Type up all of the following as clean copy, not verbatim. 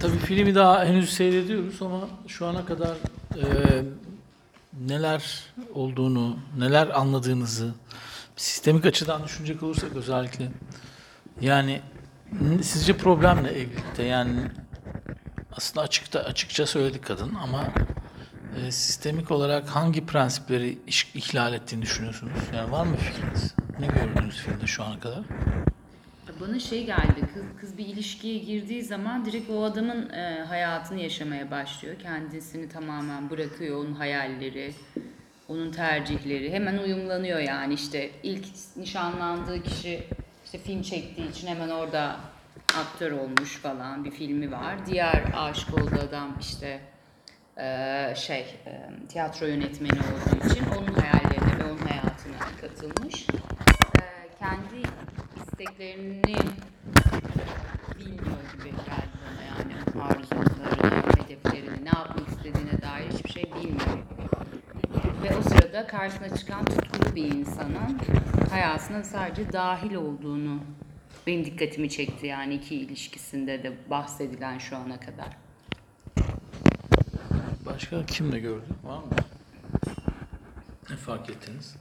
Tabii filmi daha henüz seyrediyoruz ama şu ana kadar neler olduğunu, neler anladığınızı sistemik açıdan düşünecek olursak özellikle, yani sizce problem ne evlilikte? Yani aslında açıkça söyledi kadın ama sistemik olarak hangi prensipleri ihlal ettiğini düşünüyorsunuz? Yani var mı fikriniz? Ne gördünüz filmde şu ana kadar? Bana şey geldi, kız bir ilişkiye girdiği zaman direkt o adamın hayatını yaşamaya başlıyor. Kendisini tamamen bırakıyor, onun hayalleri, onun tercihleri. Hemen uyumlanıyor yani, işte ilk nişanlandığı kişi işte film çektiği için hemen orada aktör olmuş falan, bir filmi var. Diğer aşık olduğu adam işte tiyatro yönetmeni olduğu için onun hayallerine ve onun hayatına katılmış. Kendi isteklerini bilmiyor gibi geldi bana, yani arzularını, hedeflerini, ne yapmak istediğine dair hiçbir şey bilmiyor. Ve o sırada karşısına çıkan tutkulu bir insanın hayatına sadece dahil olduğunu benim dikkatimi çekti, yani iki ilişkisinde de bahsedilen şu ana kadar. Başka kimle gördün? Var mı? Ne fark ettiniz?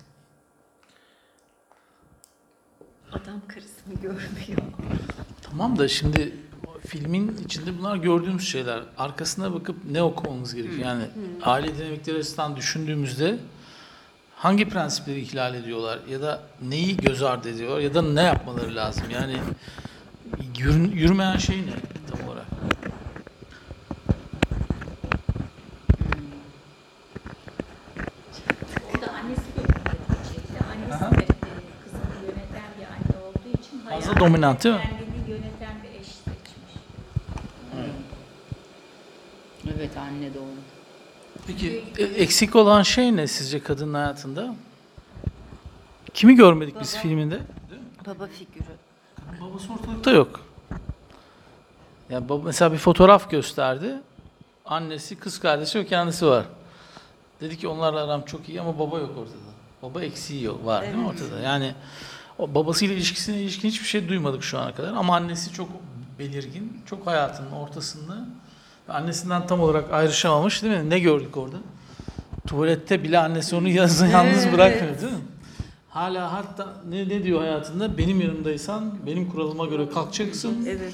Adam karısını görmüyor. Tamam da şimdi filmin içinde bunlar gördüğümüz şeyler. Arkasına bakıp ne okumamız gerekiyor? Yani aile dinamikleri açısından düşündüğümüzde hangi prensipleri ihlal ediyorlar ya da neyi göz ardı ediyorlar ya da ne yapmaları lazım? Yani yürümeyen şey ne tam olarak? Dominant değil mi? Kendini yöneten bir eş seçmiş. Evet, anne doğru. Peki eksik olan şey ne sizce kadının hayatında? Kimi görmedik biz filminde? Baba figürü. Babası ortalıkta yok. Yani baba, mesela bir fotoğraf gösterdi. Annesi, kız kardeşi ve kendisi var. Dedi ki onlarla aram çok iyi ama baba yok ortada. Baba eksiği yok, var değil mi ortada? Yani o babasıyla ilişkisine ilişkin hiçbir şey duymadık şu ana kadar. Ama annesi çok belirgin, çok hayatının ortasında. Annesinden tam olarak ayrışamamış değil mi? Ne gördük orada? Tuvalette bile annesi onu yalnız bırakmıyor değil mi? Hala hatta ne diyor hayatında? Benim yanımdaysan benim kuralıma göre kalkacaksın. Evet.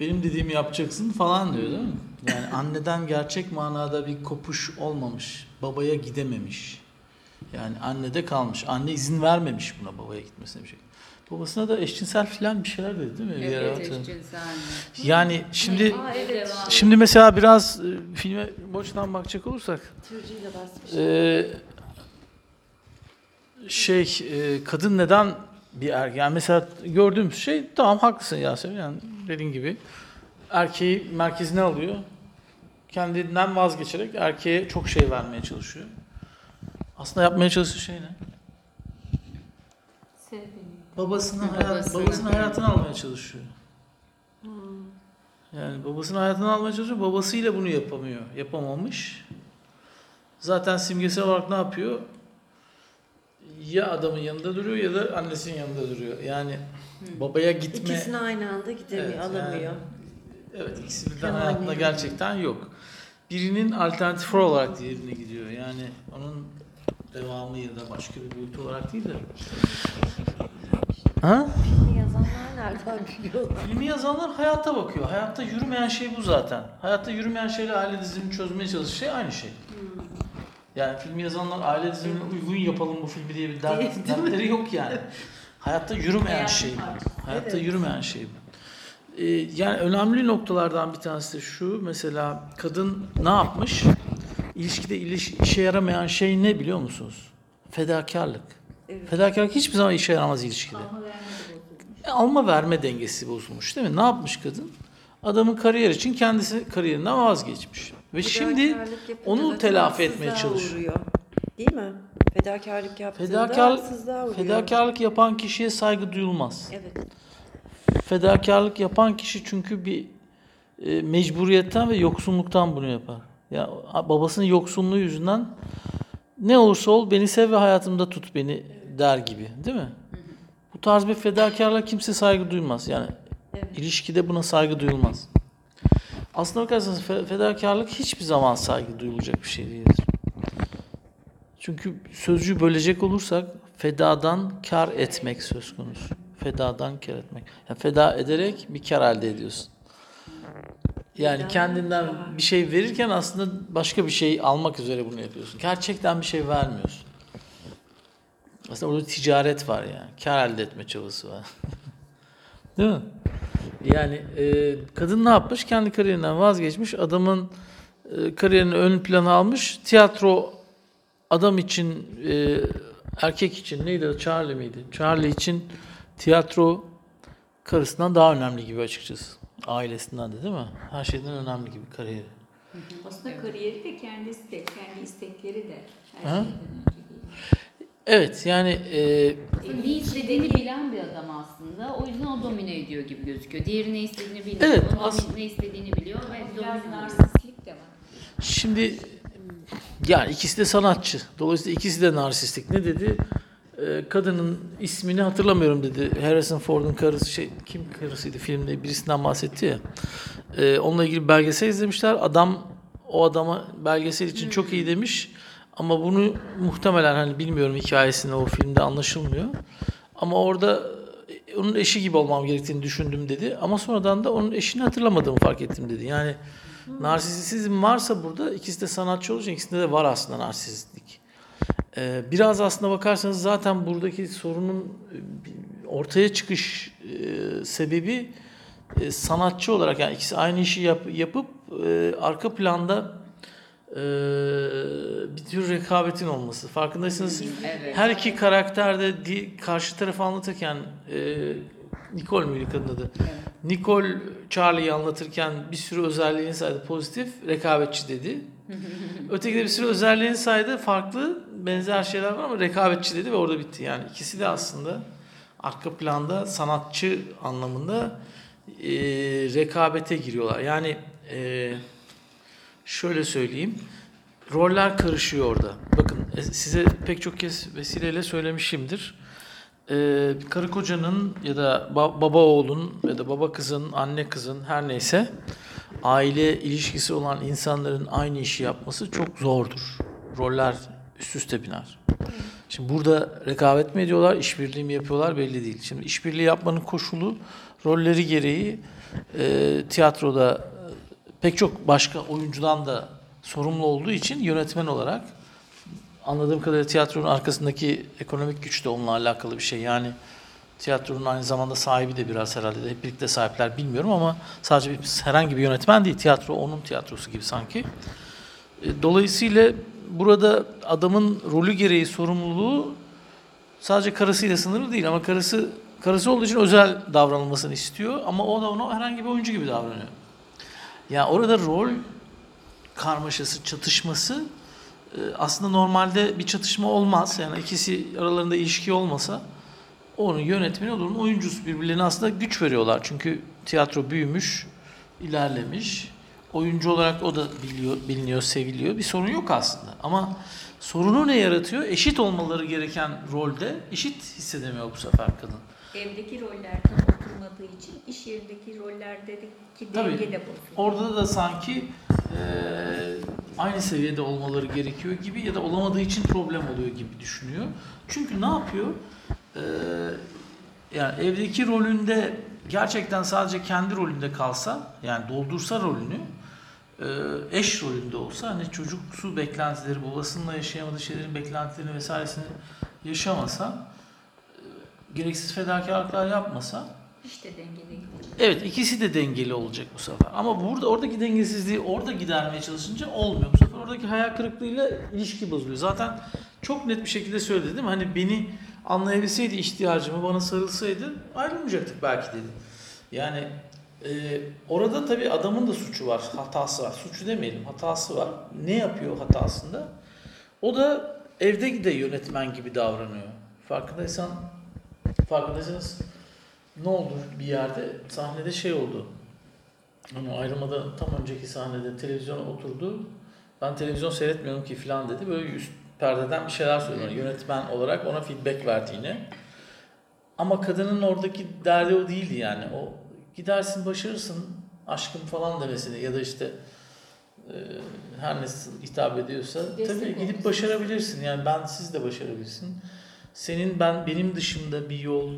Benim dediğimi yapacaksın falan diyor değil mi? Yani anneden gerçek manada bir kopuş olmamış. Babaya gidememiş. Yani anne de kalmış. Anne izin vermemiş buna, babaya gitmesine bir şey. Babasına da eşcinsel filan bir şeyler dedi değil mi? Evet, eşcinsel. Yani şimdi mesela biraz filme boştan bakacak olursak. Türcüyle basmış. Kadın neden bir erkek? Yani mesela gördüğümüz şey, tamam haklısın Yasemin, yani dediğin gibi erkeği merkezine alıyor. Kendinden vazgeçerek erkeğe çok şey vermeye çalışıyor. Aslında yapmaya çalıştığı şey ne? Babasının hayatını almaya çalışıyor. Yani babasının hayatını almaya çalışıyor. Babasıyla bunu yapamıyor. Yapamamış. Zaten simgesel olarak ne yapıyor? Ya adamın yanında duruyor ya da annesinin yanında duruyor. Yani babaya gitme. İkisini aynı anda gidemiyor, evet, alamıyor. Yani, evet, ikisi birden hayatında gerçekten yok. Birinin alternatif olarak diğerine gidiyor. Yani onun devamı ya da başka bir boyutu olarak değil de. Ha? Filmi yazanlar nereden biliyorlar? Filmi yazanlar hayata bakıyor. Hayatta yürümeyen şey bu zaten. Hayatta yürümeyen şeyle aile dizimini çözmeye çalışan şey aynı şey. Yani filmi yazanlar aile dizimine uygun yapalım bu filmi diye bir dertleri yok yani. Hayatta yürümeyen şey bu. Hayatta yürümeyen şey bu. Yani önemli noktalardan bir tanesi de şu. Mesela kadın ne yapmış? İlişkide işe yaramayan şey ne biliyor musunuz? Fedakarlık. Evet. Fedakarlık hiçbir zaman işe yaramaz ilişkide. Alma verme dengesi bozulmuş değil mi? Ne yapmış kadın? Adamın kariyer için kendisi kariyerinden vazgeçmiş. Ve şimdi onu telafi etmeye çalışıyor. Uğruyor. Değil mi? Fedakarlık yaptığında haksızlığa uğruyor. Fedakarlık yapan kişiye saygı duyulmaz. Evet. Fedakarlık yapan kişi çünkü bir mecburiyetten ve yoksunluktan bunu yapar. Ya babasının yoksunluğu yüzünden ne olursa ol beni sev ve hayatımda tut beni der gibi değil mi? Hı hı. Bu tarz bir fedakarlığa kimse saygı duymaz. Yani ilişkide buna saygı duyulmaz. Aslına bakarsanız fedakarlık hiçbir zaman saygı duyulacak bir şey değildir. Çünkü sözcüğü bölecek olursak fedadan kar etmek söz konusu. Fedadan kar etmek. Yani feda ederek bir kar elde ediyorsun. Yani kendinden bir şey verirken aslında başka bir şey almak üzere bunu yapıyorsun. Gerçekten bir şey vermiyorsun. Aslında orada ticaret var yani. Kar elde etme çabası var. Değil mi? Yani kadın ne yapmış? Kendi kariyerinden vazgeçmiş. Adamın kariyerini ön plana almış. Tiyatro adam için, erkek için neydi o? Charlie miydi? Charlie için tiyatro karısından daha önemli gibi açıkçası. Ailesinden de değil mi? Her şeyden önemli gibi kariyeri. Aslında kariyeri de kendisi de, kendi istekleri de her şeyden önemli. Evet yani... ne istediğini bilen bir adam aslında. O yüzden o domine ediyor gibi gözüküyor. Diğeri ne istediğini bilmiyor. Evet, ne istediğini biliyor. Ve biraz narsistlik de var. Şimdi yani ikisi de sanatçı. Dolayısıyla ikisi de narsistlik. Ne dedi? Kadının ismini hatırlamıyorum dedi. Harrison Ford'un karısı kim karısıydı filmde? Birisinden bahsetti ya. Onunla ilgili belgesel izlemişler. O adama belgesel için çok iyi demiş. Ama bunu muhtemelen hani bilmiyorum hikayesini o filmde anlaşılmıyor. Ama orada onun eşi gibi olmam gerektiğini düşündüm dedi. Ama sonradan da onun eşini hatırlamadığımı fark ettim dedi. Yani narsisizm varsa burada ikisi de sanatçı olacak. İkisinde de var aslında narsistlik. Biraz aslına bakarsanız zaten buradaki sorunun ortaya çıkış sebebi sanatçı olarak yani ikisi aynı işi yapıp arka planda bir tür rekabetin olması. Farkındaysanız evet. Her iki karakter de karşı tarafı anlatırken Nicole müydü kadın adı? Evet. Nicole Charlie'yi anlatırken bir sürü özelliğini saydı pozitif, rekabetçi dedi. Öteki de bir sürü özelliğini saydı farklı, benzer şeyler var ama rekabetçi dedi ve orada bitti. Yani ikisi de aslında arka planda sanatçı anlamında rekabete giriyorlar. Yani şöyle söyleyeyim. Roller karışıyor orada. Bakın size pek çok kez vesileyle söylemişimdir. Karı kocanın ya da baba oğlun ya da baba kızın, anne kızın her neyse aile ilişkisi olan insanların aynı işi yapması çok zordur. Roller üst üste biner. Şimdi burada rekabet mi ediyorlar, işbirliği mi yapıyorlar belli değil. Şimdi işbirliği yapmanın koşulu rolleri gereği tiyatroda pek çok başka oyuncudan da sorumlu olduğu için yönetmen olarak anladığım kadarıyla tiyatronun arkasındaki ekonomik güç de onunla alakalı bir şey. Yani tiyatronun aynı zamanda sahibi de biraz herhalde de hep birlikte sahipler bilmiyorum ama sadece herhangi bir yönetmen değil. Tiyatro onun tiyatrosu gibi sanki. Dolayısıyla burada adamın rolü gereği sorumluluğu sadece karısıyla sınırlı değil ama karısı olduğu için özel davranılmasını istiyor ama o da ona herhangi bir oyuncu gibi davranıyor. Yani orada rol karmaşası, çatışması aslında normalde bir çatışma olmaz. Yani ikisi aralarında ilişki olmasa onun yönetmeni olur, onun oyuncusu birbirlerine aslında güç veriyorlar. Çünkü tiyatro büyümüş, ilerlemiş. Oyuncu olarak o da biliniyor, seviliyor. Bir sorun yok aslında. Ama sorunu ne yaratıyor? Eşit olmaları gereken rolde eşit hissedemiyor bu sefer kadın. Evdeki roller tam oturmadığı için iş yerindeki rollerdeki denge de bozuluyor. Orada da sanki aynı seviyede olmaları gerekiyor gibi ya da olamadığı için problem oluyor gibi düşünüyor. Çünkü ne yapıyor? Yani evdeki rolünde gerçekten sadece kendi rolünde kalsa yani doldursa rolünü eş rolünde olsa hani çocuksu beklentileri, babasınınla yaşayamadığı şeylerin beklentilerini vesairesini yaşamasa gereksiz fedakarlıklar yapmasa işte dengeli. Evet ikisi de dengeli olacak bu sefer. Ama burada oradaki dengesizliği orada gidermeye çalışınca olmuyor bu sefer. Oradaki hayal kırıklığıyla ilişki bozuluyor. Zaten çok net bir şekilde söyledi değil mi? Hani beni anlayabilseydi ihtiyacımı bana sarılsaydı ayrılmayacaktık belki dedi. Yani orada tabii adamın da suçu var, hatası var. Suçu demeyelim, hatası var. Ne yapıyor hatasında? O da evde de yönetmen gibi davranıyor. Farkındaysanız ne oldu bir yerde? Sahnede oldu. Hani ayrılmadan tam önceki sahnede televizyona oturdu. Ben televizyon seyretmiyorum ki falan dedi. Böyle üst perdeden bir şeyler söylüyor. Yönetmen olarak ona feedback verdi yine. Ama kadının oradaki derdi o değildi yani. O gidersin başarırsın aşkım falan demesini ya da işte her nasıl hitap ediyorsa tabii gidip başarabilirsin. Yani ben siz de başarabilirsin. Senin benim dışımda bir yol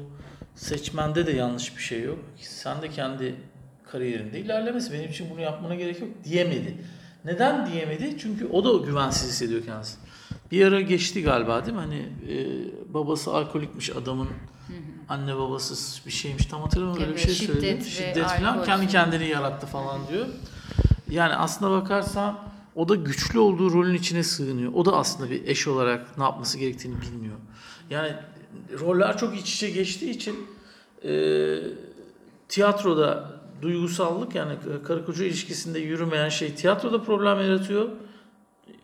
seçmende de yanlış bir şey yok. Sen de kendi kariyerinde ilerlemesi. Benim için bunu yapmana gerek yok diyemedi. Neden diyemedi? Çünkü o da güvensiz hissediyor kendisi. Bir ara geçti galiba değil mi? Hani babası alkolikmiş adamın. Anne babası bir şeymiş. Tam hatırlamıyorum öyle bir şey söyledi. Şiddet falan kendi kendini yarattı falan diyor. Yani aslına bakarsan o da güçlü olduğu rolün içine sığınıyor. O da aslında bir eş olarak ne yapması gerektiğini bilmiyor. Yani roller çok iç içe geçtiği için tiyatroda duygusallık, yani karı koca ilişkisinde yürümeyen şey tiyatroda problem yaratıyor.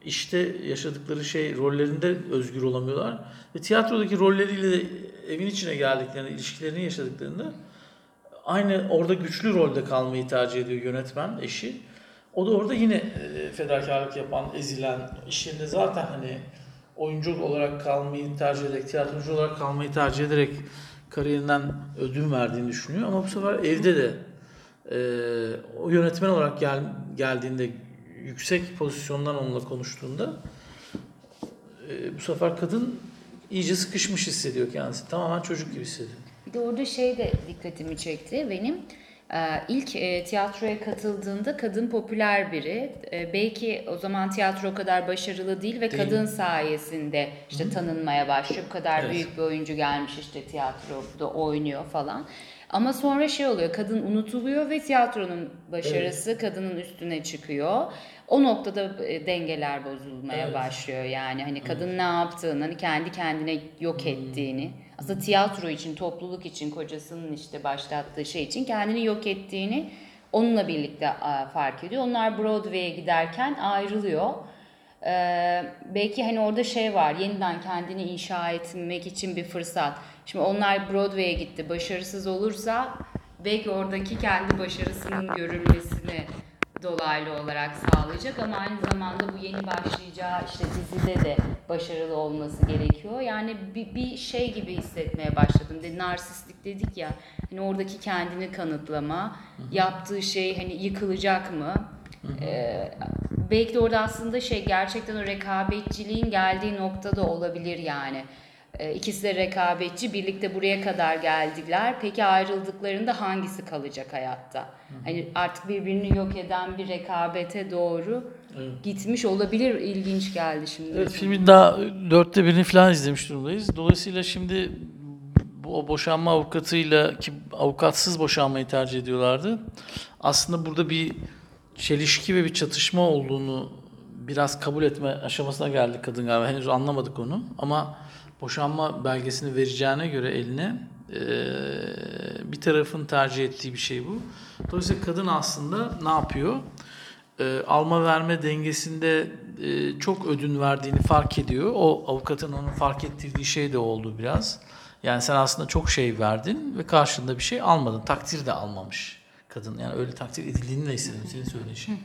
İşte yaşadıkları şey rollerinde özgür olamıyorlar. Ve tiyatrodaki rolleriyle de evin içine geldiklerinde, ilişkilerini yaşadıklarında aynı orada güçlü rolde kalmayı tercih ediyor yönetmen, eşi. O da orada yine fedakarlık yapan, ezilen, iş yerinde zaten hani oyuncu olarak kalmayı tercih ederek, tiyatrocu olarak kalmayı tercih ederek kariyerinden ödün verdiğini düşünüyor. Ama bu sefer evde de o yönetmen olarak geldiğinde, yüksek pozisyondan onunla konuştuğunda bu sefer kadın iyice sıkışmış hissediyor kendisi. Tamamen çocuk gibi hissediyor. Bir de orada şey de dikkatimi çekti benim. İlk tiyatroya katıldığında kadın popüler biri. Belki o zaman tiyatro o kadar başarılı değil ve değil kadın mi? Sayesinde işte tanınmaya başlıyor. O kadar büyük bir oyuncu gelmiş işte tiyatroda oynuyor falan. Ama sonra şey oluyor, kadın unutuluyor ve tiyatronun başarısı kadının üstüne çıkıyor. O noktada dengeler bozulmaya başlıyor. Yani hani kadın ne yaptığını, hani kendi kendine yok ettiğini, aslında tiyatro için, topluluk için, kocasının işte başlattığı şey için kendini yok ettiğini onunla birlikte fark ediyor. Onlar Broadway'e giderken ayrılıyor. Belki hani orada şey var, yeniden kendini inşa etmek için bir fırsat. Şimdi onlar Broadway'e gitti, başarısız olursa belki oradaki kendi başarısının görülmesini dolaylı olarak sağlayacak ama aynı zamanda bu yeni başlayacağı işte dizide de başarılı olması gerekiyor. Yani bir şey gibi hissetmeye başladım. Narsistlik dedik ya, hani oradaki kendini kanıtlama, yaptığı şey hani yıkılacak mı? Belki de orada aslında şey, gerçekten o rekabetçiliğin geldiği nokta da olabilir yani. İkisi de rekabetçi, birlikte buraya kadar geldiler. Peki ayrıldıklarında hangisi kalacak hayatta? Hani artık birbirini yok eden bir rekabete doğru gitmiş olabilir. İlginç geldi şimdi. Evet, filmin daha 1/4'ünü falan izlemiş durumdayız. Dolayısıyla şimdi o boşanma avukatıyla, ki avukatsız boşanmayı tercih ediyorlardı. Aslında burada bir çelişki ve bir çatışma olduğunu biraz kabul etme aşamasına geldi kadın galiba. Henüz anlamadık onu ama boşanma belgesini vereceğine göre eline bir tarafın tercih ettiği bir şey bu. Dolayısıyla kadın aslında ne yapıyor? Alma verme dengesinde çok ödün verdiğini fark ediyor. O avukatın onu fark ettirdiği şey de oldu biraz. Yani sen aslında çok şey verdin ve karşılığında bir şey almadın. Takdir de almamış kadın. Yani öyle takdir edildiğini de istedim senin söyleyişin.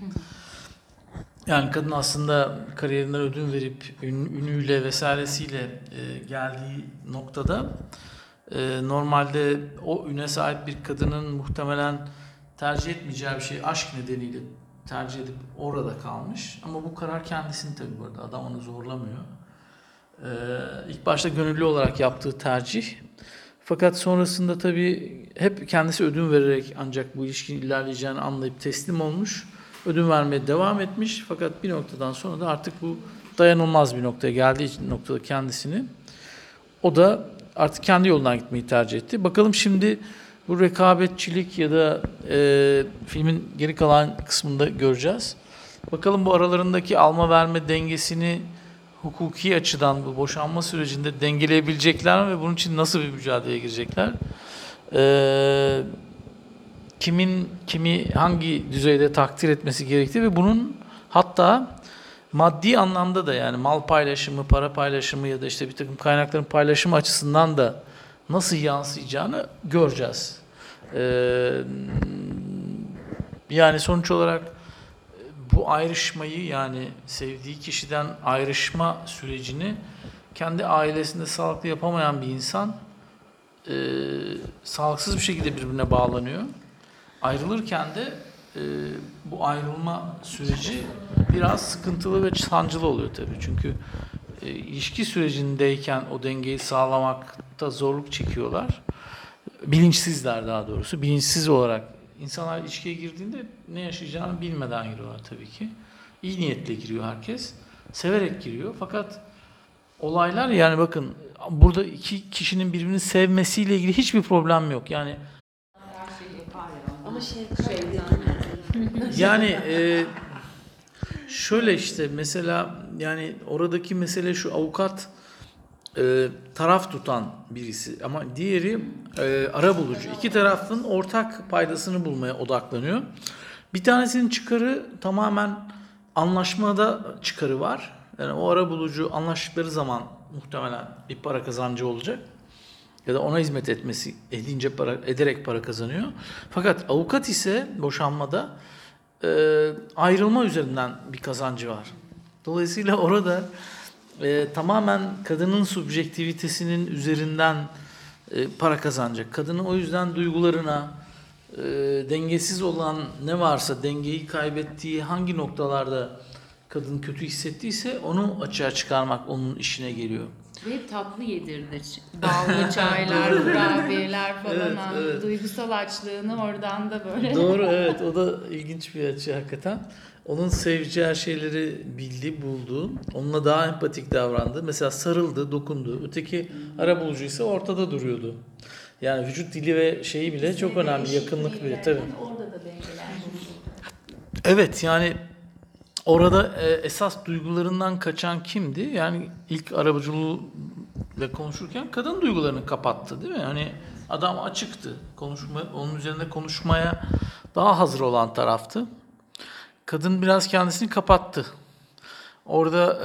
Yani kadın aslında kariyerinden ödün verip ünüyle vesairesiyle geldiği noktada normalde o üne sahip bir kadının muhtemelen tercih etmeyeceği bir şey aşk nedeniyle tercih edip orada kalmış. Ama bu karar kendisini tabii, bu arada adam onu zorlamıyor. İlk başta gönüllü olarak yaptığı tercih. Fakat sonrasında tabii hep kendisi ödün vererek ancak bu ilişkinin ilerleyeceğini anlayıp teslim olmuş. Ödün vermeye devam etmiş fakat bir noktadan sonra da artık bu dayanılmaz bir noktaya geldiği noktada kendisini, o da artık kendi yolundan gitmeyi tercih etti. Bakalım şimdi bu rekabetçilik ya da filmin geri kalan kısmında göreceğiz. Bakalım bu aralarındaki alma verme dengesini hukuki açıdan bu boşanma sürecinde dengeleyebilecekler mi ve bunun için nasıl bir mücadeleye girecekler? Kimi hangi düzeyde takdir etmesi gerektiği ve bunun hatta maddi anlamda da, yani mal paylaşımı, para paylaşımı ya da işte bir takım kaynakların paylaşımı açısından da nasıl yansıyacağını göreceğiz. Yani sonuç olarak bu ayrışmayı, yani sevdiği kişiden ayrışma sürecini kendi ailesinde sağlıklı yapamayan bir insan sağlıksız bir şekilde birbirine bağlanıyor. Ayrılırken de bu ayrılma süreci biraz sıkıntılı ve sancılı oluyor tabii. Çünkü ilişki sürecindeyken o dengeyi sağlamakta zorluk çekiyorlar. Bilinçsizler daha doğrusu. Bilinçsiz olarak insanlar ilişkiye girdiğinde ne yaşayacağını bilmeden giriyorlar tabii ki. İyi niyetle giriyor herkes. Severek giriyor. Fakat olaylar, yani bakın burada iki kişinin birbirini sevmesiyle ilgili hiçbir problem yok. Yani ama şöyle işte mesela, yani oradaki mesele şu: avukat taraf tutan birisi ama diğeri arabulucu. İki tarafın ortak paydasını bulmaya odaklanıyor. Bir tanesinin çıkarı tamamen anlaşmada çıkarı var. Yani o arabulucu anlaştıkları zaman muhtemelen bir para kazancı olacak. Ya da ona hizmet ederek para kazanıyor. Fakat avukat ise boşanmada ayrılma üzerinden bir kazancı var. Dolayısıyla orada tamamen kadının subjektivitesinin üzerinden para kazanacak. Kadının o yüzden duygularına, dengesiz olan ne varsa, dengeyi kaybettiği hangi noktalarda kadın kötü hissettiyse onu açığa çıkarmak onun işine geliyor. Ve hep tatlı yedirdir. Ballı çaylar, kurabiyeler falan. Evet, evet. Duygusal açlığını oradan da böyle. Doğru, evet. O da ilginç bir açı hakikaten. Onun seveceği şeyleri bildi, buldu. Onunla daha empatik davrandı. Mesela sarıldı, dokundu. Öteki arabulucuysa ortada duruyordu. Yani vücut dili ve şeyi bile çok önemli. Yakınlık bile tabii. Orada da dengeler. Evet, yani orada esas duygularından kaçan kimdi? Yani ilk arabulucuyla konuşurken kadın duygularını kapattı, değil mi? Hani adam açıktı. Onun üzerinde konuşmaya daha hazır olan taraftı. Kadın biraz kendisini kapattı. Orada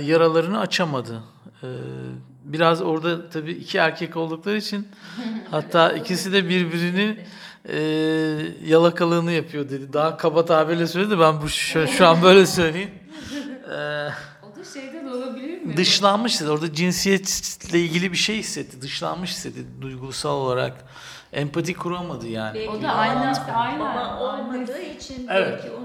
yaralarını açamadı. Biraz orada tabii iki erkek oldukları için hatta ikisi de birbirini yalakalığını yapıyor dedi. Daha kaba tabirle söyledi. Ben bu şu an böyle söyleyeyim. O da şeyden olabilir mi? Dışlanmış hissetti. Orada cinsiyetle ilgili bir şey hissetti. Dışlanmış hissetti duygusal olarak. Empati kuramadı yani. Belki o da aynen baba olmadığı için, evet. Belki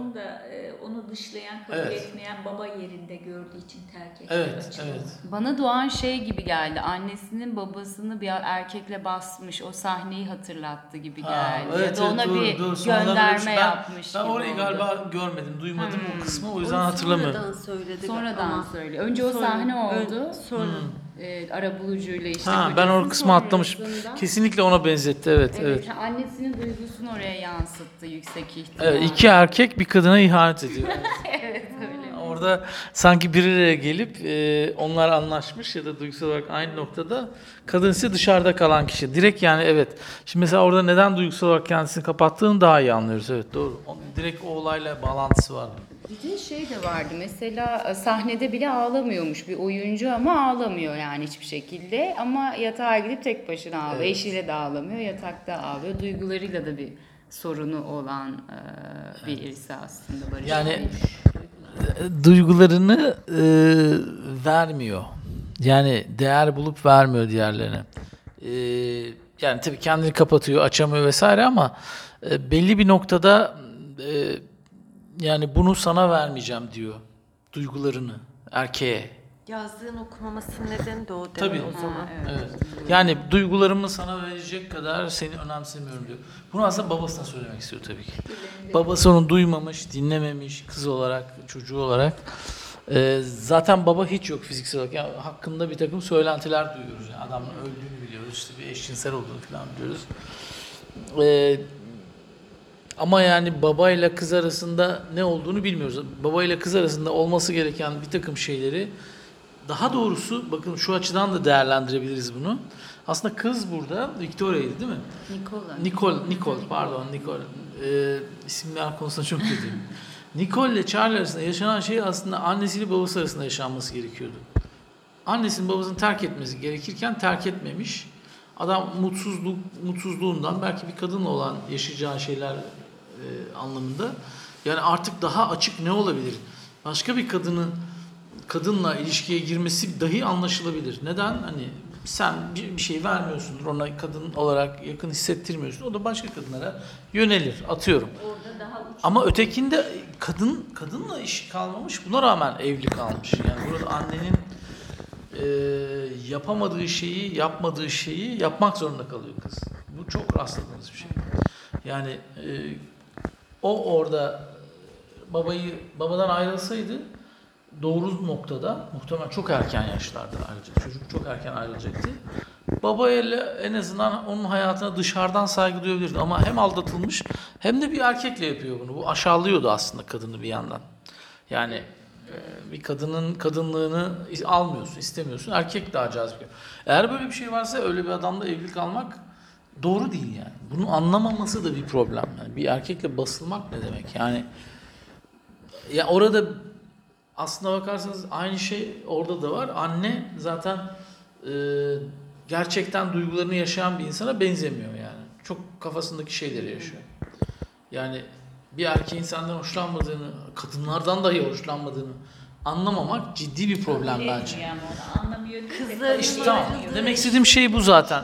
onu dışlayan, kabul etmeyen, baba yerinde gördüğü için terk etti. Evet, evet. Bana doğan şey gibi geldi. Annesinin babasını bir erkekle basmış. O sahneyi hatırlattı gibi geldi. Evet, ya da ona bir gönderme yapmış. Ben orayı galiba görmedim, duymadım o kısmı. O yüzden hatırlamıyorum. Sonradan söyledi. Önce o sahne oldu. Sonra. Arabulucuyla işte. Ben o kısmı atlamışım. Kesinlikle ona benzetti. Evet. Annesinin duygusunu oraya yansıttı yüksek ihtimal. Evet, iki erkek bir kadına ihanet ediyor. Evet, öyle. Orada sanki bir araya gelip onlar anlaşmış ya da duygusal olarak aynı noktada, kadın ise dışarıda kalan kişi. Direkt yani, evet. Şimdi mesela orada neden duygusal olarak kendisini kapattığını daha iyi anlıyoruz. Evet, doğru. Direkt o olayla bağlantısı var. Bir de şey de vardı mesela, sahnede bile ağlamıyormuş bir oyuncu ama ağlamıyor yani hiçbir şekilde, ama yatağa gidip tek başına ağlıyor, evet. Eşiyle de ağlamıyor, yatakta ağlıyor, duygularıyla da bir sorunu olan bir irisi aslında Barış. Yani duygularını vermiyor, yani değer bulup vermiyor diğerlerine. Yani tabii kendini kapatıyor, açamıyor vesaire, ama belli bir noktada yani bunu sana vermeyeceğim diyor duygularını erkeğe. Yazdığın okumamasının nedeni de o değil mi o zaman? Evet. Yani duygularımı sana verecek kadar seni önemsemiyorum diyor. Bunu aslında babasına söylemek istiyor tabii ki. Babası onu duymamış, dinlememiş, kız olarak, çocuğu olarak. Zaten baba hiç yok fiziksel olarak. Yani hakkında bir takım söylentiler duyuyoruz. Yani adamın öldüğünü biliyoruz, işte bir eşcinsel olduğunu falan biliyoruz. Ama yani babayla kız arasında ne olduğunu bilmiyoruz. Babayla kız arasında olması gereken bir takım şeyleri, daha doğrusu bakın şu açıdan da değerlendirebiliriz bunu. Aslında kız burada Victoria'ydı, değil mi? Nicole. İsimler konusunda çok kötüyüm. Nicole ile Charlie arasında yaşanan şey aslında annesiyle babası arasında yaşanması gerekiyordu. Annesinin babasını terk etmesi gerekirken terk etmemiş. Adam mutsuzluğundan belki bir kadınla olan yaşayacağı şeyler anlamında, yani artık daha açık ne olabilir? Başka bir kadınla ilişkiye girmesi dahi anlaşılabilir. Neden? Hani sen bir şey vermiyorsundur, ona kadın olarak yakın hissettirmiyorsun. O da başka kadınlara yönelir, atıyorum. Orada daha uç Ama ötekinde kadınla iş kalmamış, buna rağmen evli kalmış. Yani burada annenin yapamadığı şeyi, yapmadığı şeyi yapmak zorunda kalıyor kız. Bu çok rastladığımız bir şey. Yani o orada babadan ayrılsaydı doğru noktada, muhtemelen çok erken yaşlarda ayrılacak. Çocuk çok erken ayrılacaktı. Babayla en azından onun hayatına dışarıdan saygı duyabilirdi. Ama hem aldatılmış hem de bir erkekle yapıyor bunu. Bu aşağılıyordu aslında kadını bir yandan. Yani bir kadının kadınlığını almıyorsun, istemiyorsun. Erkek daha cazip. Eğer böyle bir şey varsa öyle bir adamla evlilik almak doğru değil yani. Bunu anlamaması da bir problem. Yani bir erkekle basılmak ne demek? Yani ya orada aslına bakarsanız aynı şey orada da var. Anne zaten gerçekten duygularını yaşayan bir insana benzemiyor yani. Çok kafasındaki şeyleri yaşıyor. Yani bir erkeğin senden hoşlanmadığını, kadınlardan dahi hoşlanmadığını anlamamak ciddi bir problem bence. Yani anlamıyor. Kızı işte tamam. Demek istediğim şey bu zaten.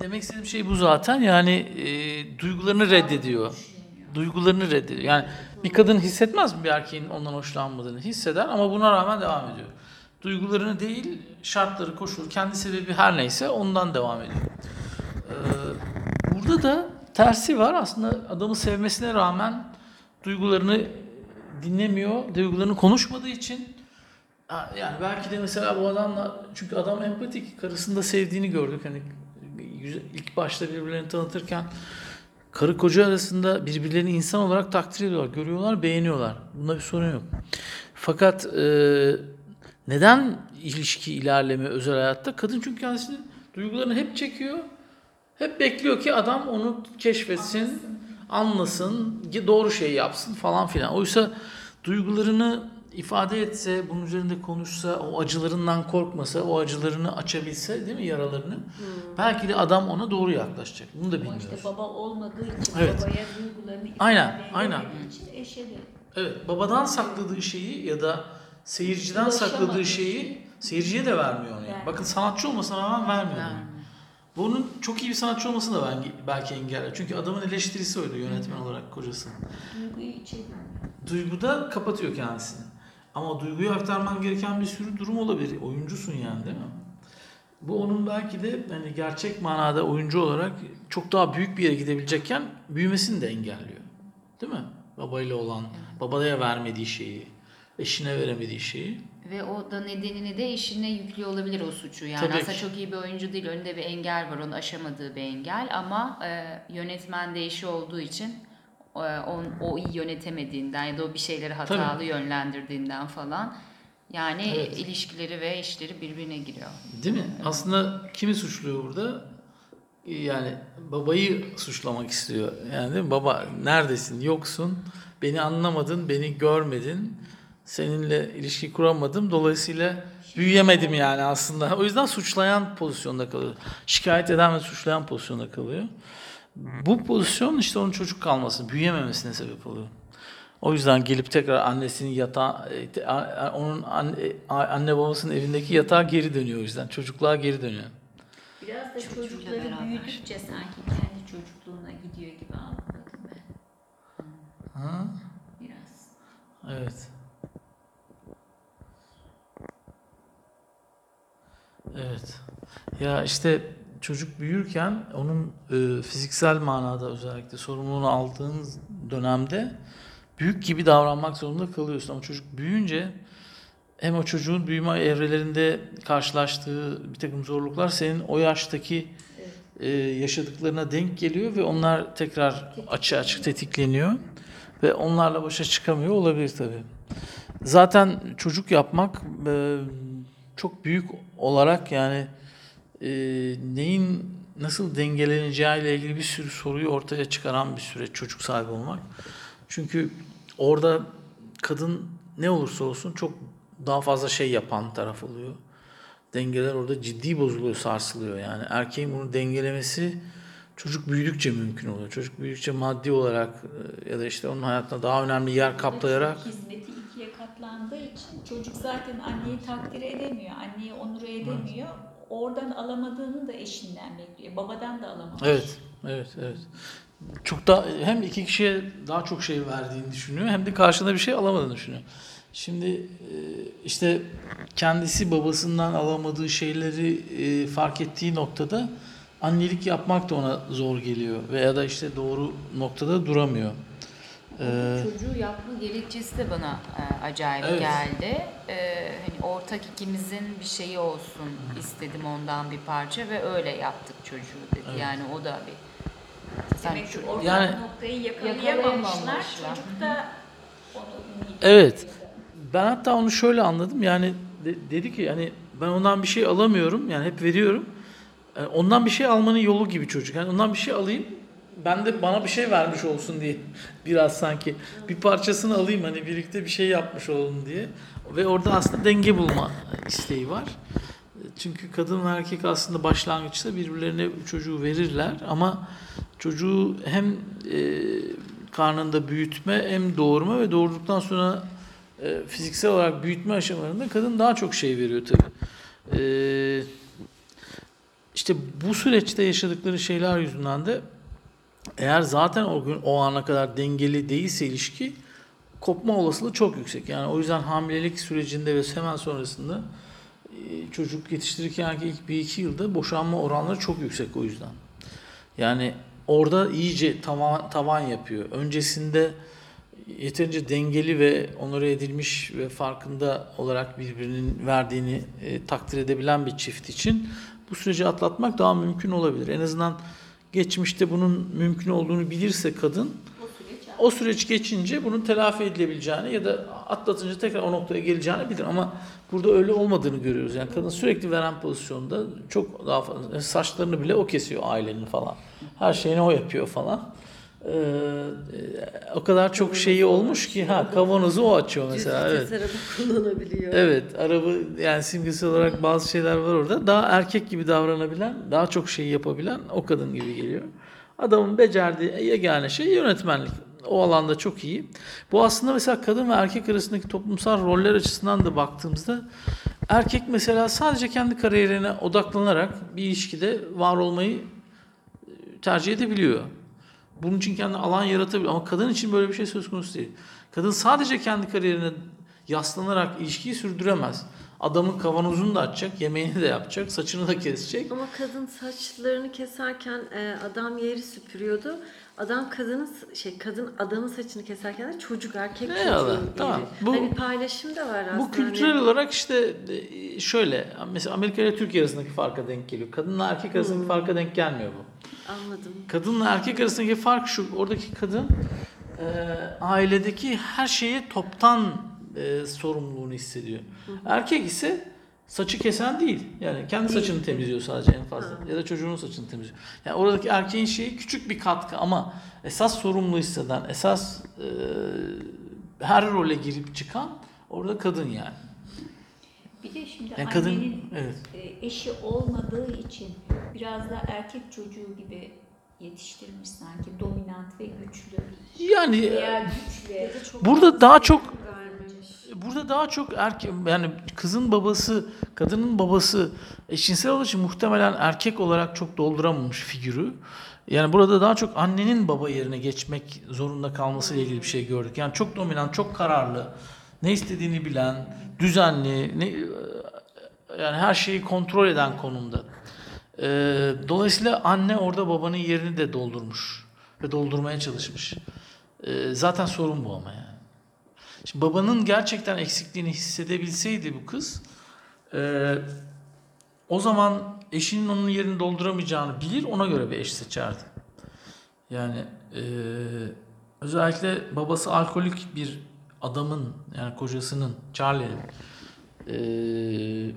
Demek istediğim şey bu zaten. Yani duygularını reddediyor. Duygularını reddediyor. Yani bir kadın hissetmez mi bir erkeğin ondan hoşlanmadığını? Hisseder ama buna rağmen devam ediyor. Duygularını değil, şartları, koşulları, kendi sebebi her neyse ondan devam ediyor. Burada da tersi var. Aslında adamı sevmesine rağmen duygularını dinlemiyor, duygularını konuşmadığı için. Yani belki de mesela bu adamla, çünkü adam empatik, karısını da sevdiğini gördük. Hani ilk başta birbirlerini tanıtırken karı koca arasında birbirlerini insan olarak takdir ediyorlar, görüyorlar, beğeniyorlar. Bunda bir sorun yok. Fakat neden ilişki ilerlemiyor özel hayatta? Kadın çünkü kendisini, duygularını hep çekiyor. Hep bekliyor ki adam onu keşfetsin, anlasın, doğru şeyi yapsın falan filan. Oysa duygularını ifade etse, bunun üzerinde konuşsa, o acılarından korkmasa, o acılarını açabilse, değil mi, yaralarını? Belki de adam ona doğru yaklaşacak. Bunu da bilmiyoruz. İşte baba olmadığı için, evet, babaya duygularını ifade edemediği için eşe de. Evet, babadan sakladığı şeyi ya da seyirciden sakladığı şeyi seyirciye de vermiyor onu. Yani. Bakın, sanatçı olmasına rağmen vermiyor. Bunun çok iyi bir sanatçı olmasını da belki engeller. Çünkü adamın eleştirisi oydu yönetmen olarak kocasının. Duyguyu içeriyor. Duyguda kapatıyor kendisini. Ama duyguyu aktarman gereken bir sürü durum olabilir. Oyuncusun yani, değil mi? Bu onun belki de hani gerçek manada oyuncu olarak çok daha büyük bir yere gidebilecekken büyümesini de engelliyor. Değil mi? Babayla olan, babaya vermediği şeyi, eşine veremediği şeyi. Ve o da nedenini de eşine yüklüyor olabilir o suçu. Yani tabii aslında ki çok iyi bir oyuncu değil. Önünde bir engel var. Onu aşamadığı bir engel. Ama yönetmen de eşi olduğu için o iyi yönetemediğinden ya da o bir şeyleri hatalı yönlendirdiğinden falan. Yani ilişkileri ve işleri birbirine giriyor. Değil mi? Evet. Aslında kimi suçluyor burada? Yani babayı suçlamak istiyor. Yani değil mi? Baba neredesin? Yoksun. Beni anlamadın. Beni görmedin. Seninle ilişki kuramadım. Dolayısıyla büyüyemedim yani aslında. O yüzden suçlayan pozisyonda kalıyor. Şikayet eden ve suçlayan pozisyonda kalıyor. Bu pozisyon işte onun çocuk kalması, büyüyememesine sebep oluyor. O yüzden gelip tekrar annesinin yatağı, onun anne babasının evindeki yatağa geri dönüyor o yüzden. Çocukluğa geri dönüyor. Biraz da çocukları büyüdükçe sanki kendi çocukluğuna gidiyor gibi anladım ben. Ha? Biraz. Evet. Evet. Ya işte çocuk büyürken onun fiziksel manada özellikle sorumluluğunu aldığın dönemde büyük gibi davranmak zorunda kalıyorsun. Ama çocuk büyüyünce hem o çocuğun büyüme evrelerinde karşılaştığı bir takım zorluklar senin o yaştaki yaşadıklarına denk geliyor ve onlar tekrar açığa açık tetikleniyor ve onlarla başa çıkamıyor olabilir tabii. Zaten çocuk yapmak çok büyük olarak yani neyin nasıl dengeleneceği ile ilgili bir sürü soruyu ortaya çıkaran bir süreç çocuk sahibi olmak. Çünkü orada kadın ne olursa olsun çok daha fazla şey yapan taraf oluyor. Dengeler orada ciddi bozuluyor, sarsılıyor yani. Erkeğin bunu dengelemesi çocuk büyüdükçe mümkün oluyor. Çocuk büyüdükçe maddi olarak ya da işte onun hayatına daha önemli yer kaplayarak. Hizmeti ikiye katlandığı için çocuk zaten anneyi takdir edemiyor, anneyi onuru edemiyor. Oradan alamadığını da eşinden bekliyor. Babadan da alamamış. Evet. çok da hem iki kişiye daha çok şey verdiğini düşünüyor hem de karşılığında bir şey alamadığını düşünüyor. Şimdi işte kendisi babasından alamadığı şeyleri fark ettiği noktada annelik yapmak da ona zor geliyor veya da işte doğru noktada duramıyor. Çocuğu yapma gerekçesi de bana acayip evet. geldi. Hani ortak ikimizin bir şeyi olsun istedim ondan bir parça ve öyle yaptık çocuğu dedi. Evet. Yani o da bir demek ki ortak yani, noktayı yakalayamamışlar. Çocuk da evet. Ben hatta onu şöyle anladım. Yani dedi ki hani ben ondan bir şey alamıyorum. Yani hep veriyorum. Yani ondan bir şey almanın yolu gibi çocuk. Yani ondan bir şey alayım. Ben de bana bir şey vermiş olsun diye biraz sanki bir parçasını alayım hani birlikte bir şey yapmış olalım diye ve orada aslında denge bulma isteği var. Çünkü kadın ve erkek aslında başlangıçta birbirlerine çocuğu verirler ama çocuğu hem karnında büyütme hem doğurma ve doğurduktan sonra fiziksel olarak büyütme aşamalarında kadın daha çok şey veriyor tabii. İşte bu süreçte yaşadıkları şeyler yüzünden de eğer zaten o gün o ana kadar dengeli değilse ilişki kopma olasılığı çok yüksek. Yani o yüzden hamilelik sürecinde ve hemen sonrasında çocuk yetiştirirken ilk 1-2 yılda boşanma oranları çok yüksek o yüzden. Yani orada iyice tavan yapıyor. Öncesinde yeterince dengeli ve onore edilmiş ve farkında olarak birbirinin verdiğini takdir edebilen bir çift için bu süreci atlatmak daha mümkün olabilir. En azından geçmişte bunun mümkün olduğunu bilirse kadın o süreç geçince bunun telafi edilebileceğini ya da atlatınca tekrar o noktaya geleceğini bilir ama burada öyle olmadığını görüyoruz. Yani kadın sürekli veren pozisyonda çok daha fazla saçlarını bile o kesiyor ailenin falan. Her şeyini o yapıyor falan. O kadar çok şeyi olmuş ki kavanozu o açıyor mesela. Evet. Araba kullanabiliyor. Evet, araba yani simgesi olarak bazı şeyler var orada. Daha erkek gibi davranabilen, daha çok şeyi yapabilen o kadın gibi geliyor. Adamın becerdiği yegane şey yönetmenlik. O alanda çok iyi. Bu aslında mesela kadın ve erkek arasındaki toplumsal roller açısından da baktığımızda erkek mesela sadece kendi kariyerine odaklanarak bir ilişkide var olmayı tercih edebiliyor. Bunun için kendi alan yaratabiliyor. Ama kadın için böyle bir şey söz konusu değil. Kadın sadece kendi kariyerine yaslanarak ilişkiyi sürdüremez. Adamın kavanozunu da açacak, yemeğini de yapacak, saçını da kesecek. Ama kadın saçlarını keserken adam yeri süpürüyordu. Kadın adamın saçını keserken de çocuk erkek çocuğun tamam. Bu hani paylaşım da var aslında. Bu kültürel olarak işte şöyle mesela Amerika ile Türkiye arasındaki farka denk geliyor. Kadınla erkek arasındaki farka denk gelmiyor bu. Anladım. Kadınla erkek arasındaki fark şu. Oradaki kadın ailedeki her şeye toptan sorumluluğunu hissediyor. Erkek ise saçı kesen değil. Yani kendi saçını temizliyor sadece en fazla. Ya da çocuğunun saçını temizliyor. Yani oradaki erkeğin şeyi küçük bir katkı ama esas sorumlu hisseden, esas her role girip çıkan orada kadın yani. Bir de şimdi yani annenin eşi olmadığı için biraz da erkek çocuğu gibi yetiştirilmiş sanki dominant ve güçlü. Yani burada daha çok erkek yani kızın babası, kadının babası eşcinsel olduğu için muhtemelen erkek olarak çok dolduramamış figürü. Yani burada daha çok annenin baba yerine geçmek zorunda kalmasıyla ilgili bir şey gördük. Yani çok dominant, çok kararlı, ne istediğini bilen, düzenli, yani her şeyi kontrol eden konumda. Dolayısıyla anne orada babanın yerini de doldurmuş ve doldurmaya çalışmış. Zaten sorun bu ama yani. Şimdi babanın gerçekten eksikliğini hissedebilseydi bu kız o zaman eşinin onun yerini dolduramayacağını bilir, ona göre bir eş seçerdi. Yani özellikle babası alkolik bir adamın yani kocasının Charlie'nin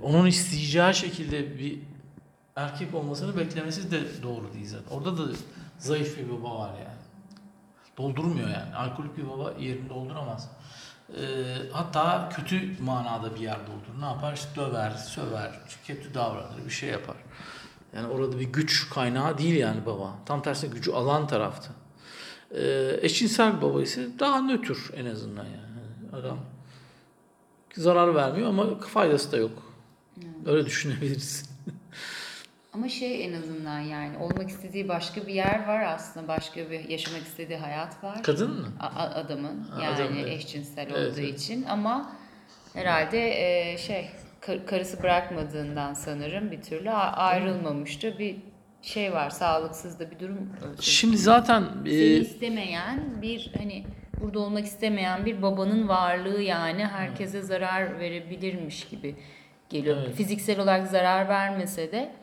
onun isteyeceği şekilde bir erkek olmasını beklemesi de doğru değil zaten. Orada da zayıf bir baba var yani. Doldurmuyor yani. Alkolik bir baba yerini dolduramaz. Hatta kötü manada bir yer doldurur. Ne yapar? İşte döver, söver, kötü davranır, bir şey yapar. Yani orada bir güç kaynağı değil yani baba. Tam tersine gücü alan tarafta. Eşcinsel baba ise daha nötr en azından yani. Adam zarar vermiyor ama faydası da yok. Öyle düşünebiliriz. Ama en azından olmak istediği başka bir yer var aslında. Başka bir yaşamak istediği hayat var. Kadın mı? Adamın. Eşcinsel olduğu için. Ama herhalde karısı bırakmadığından sanırım bir türlü ayrılmamıştı. Bir var, sağlıksız da bir durum. Şimdi zaten seni istemeyen bir burada olmak istemeyen bir babanın varlığı herkese zarar verebilirmiş gibi geliyor. Evet. Fiziksel olarak zarar vermese de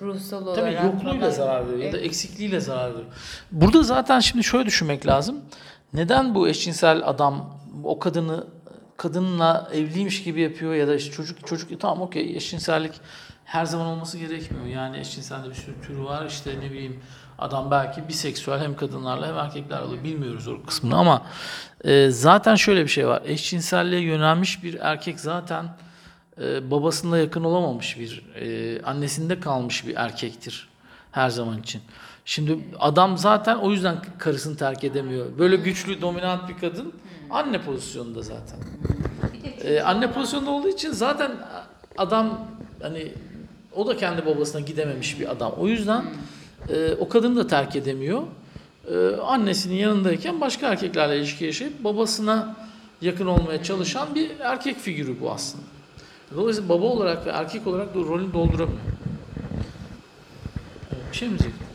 ruhsal olarak. Tabii yokluğuyla zarar veriyor ya da eksikliğiyle zarar veriyor. Burada zaten şimdi şöyle düşünmek lazım. Neden bu eşcinsel adam o kadınla evliymiş gibi yapıyor ya da çocuk tamam okey, eşcinsellik her zaman olması gerekmiyor. Eşcinselde bir sürü türü var. Adam belki biseksüel, hem kadınlarla hem erkeklerle oluyor. Bilmiyoruz o kısmını ama zaten şöyle bir şey var. Eşcinselliğe yönelmiş bir erkek zaten babasına yakın olamamış bir, annesinde kalmış bir erkektir her zaman için. Şimdi adam zaten o yüzden karısını terk edemiyor. Böyle güçlü, dominant bir kadın anne pozisyonunda zaten. Anne pozisyonunda olduğu için zaten adam o da kendi babasına gidememiş bir adam. O yüzden o kadını da terk edemiyor. Annesinin yanındayken başka erkeklerle ilişki yaşayıp babasına yakın olmaya çalışan bir erkek figürü bu aslında. Dolayısıyla baba olarak ve erkek olarak da rolünü dolduramıyor. Bir şey mi diyecektim?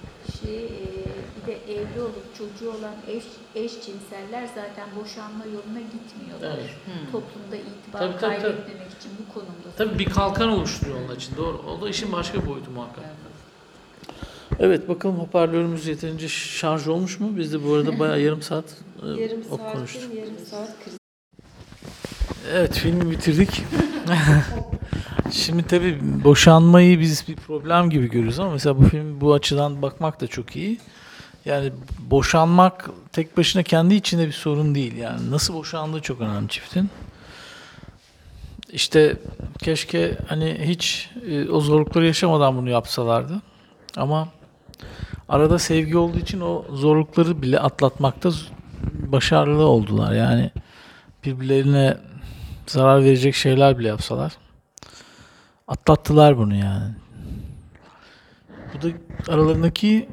Bir de evli olup çocuğu olan eşcinseller zaten boşanma yoluna gitmiyorlar. Evet. Toplumda itibar kaybetmemek için bu konumda. Tabii bir kalkan oluşturuyor onun için. Doğru. O da işin başka boyutu muhakkak. Evet, bakalım hoparlörümüz yeterince şarj olmuş mu? Biz de bu arada bayağı yarım saat konuştuk. Evet, filmi bitirdik. Şimdi tabii boşanmayı biz bir problem gibi görüyoruz ama mesela bu film bu açıdan bakmak da çok iyi. Boşanmak tek başına kendi içinde bir sorun değil. Nasıl boşandığı çok önemli çiftin. Keşke hiç o zorlukları yaşamadan bunu yapsalardı. Ama arada sevgi olduğu için o zorlukları bile atlatmakta başarılı oldular. Birbirlerine zarar verecek şeyler bile yapsalar atlattılar bunu Bu da aralarındaki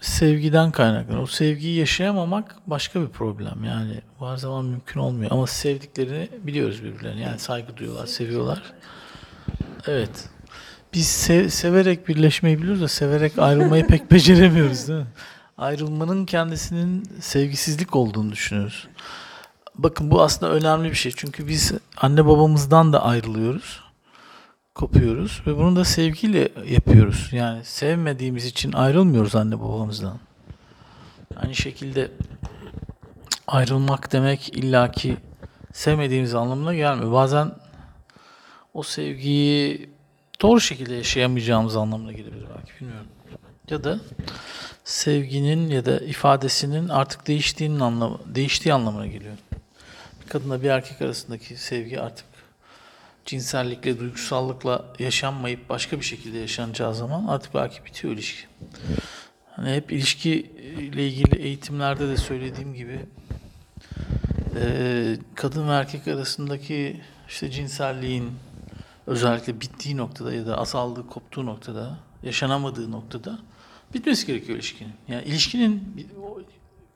sevgiden kaynaklanıyor. O sevgiyi yaşayamamak başka bir problem. Bu her zaman mümkün olmuyor. Ama sevdiklerini biliyoruz birbirlerine. Saygı duyuyorlar, seviyorlar. Evet. Biz severek birleşmeyi biliyoruz da severek ayrılmayı pek beceremiyoruz değil mi? Ayrılmanın kendisinin sevgisizlik olduğunu düşünüyoruz. Bakın bu aslında önemli bir şey. Çünkü biz anne babamızdan da ayrılıyoruz. Kopuyoruz ve bunu da sevgiyle yapıyoruz. Sevmediğimiz için ayrılmıyoruz anne babamızdan. Aynı şekilde ayrılmak demek illaki sevmediğimiz anlamına gelmiyor. Bazen o sevgiyi doğru şekilde yaşayamayacağımız anlamına gelebilir belki, bilmiyorum. Ya da sevginin ya da ifadesinin artık değiştiği anlamına geliyor. Bir kadınla bir erkek arasındaki sevgi artık cinsellikle, duygusallıkla yaşanmayıp başka bir şekilde yaşanacağı zaman artık belki bitiyor ilişki. Hep ilişkiyle ilgili eğitimlerde de söylediğim gibi kadın ve erkek arasındaki cinselliğin özellikle bittiği noktada ya da azaldığı, koptuğu noktada, yaşanamadığı noktada bitmesi gerekiyor ilişkinin. İlişkinin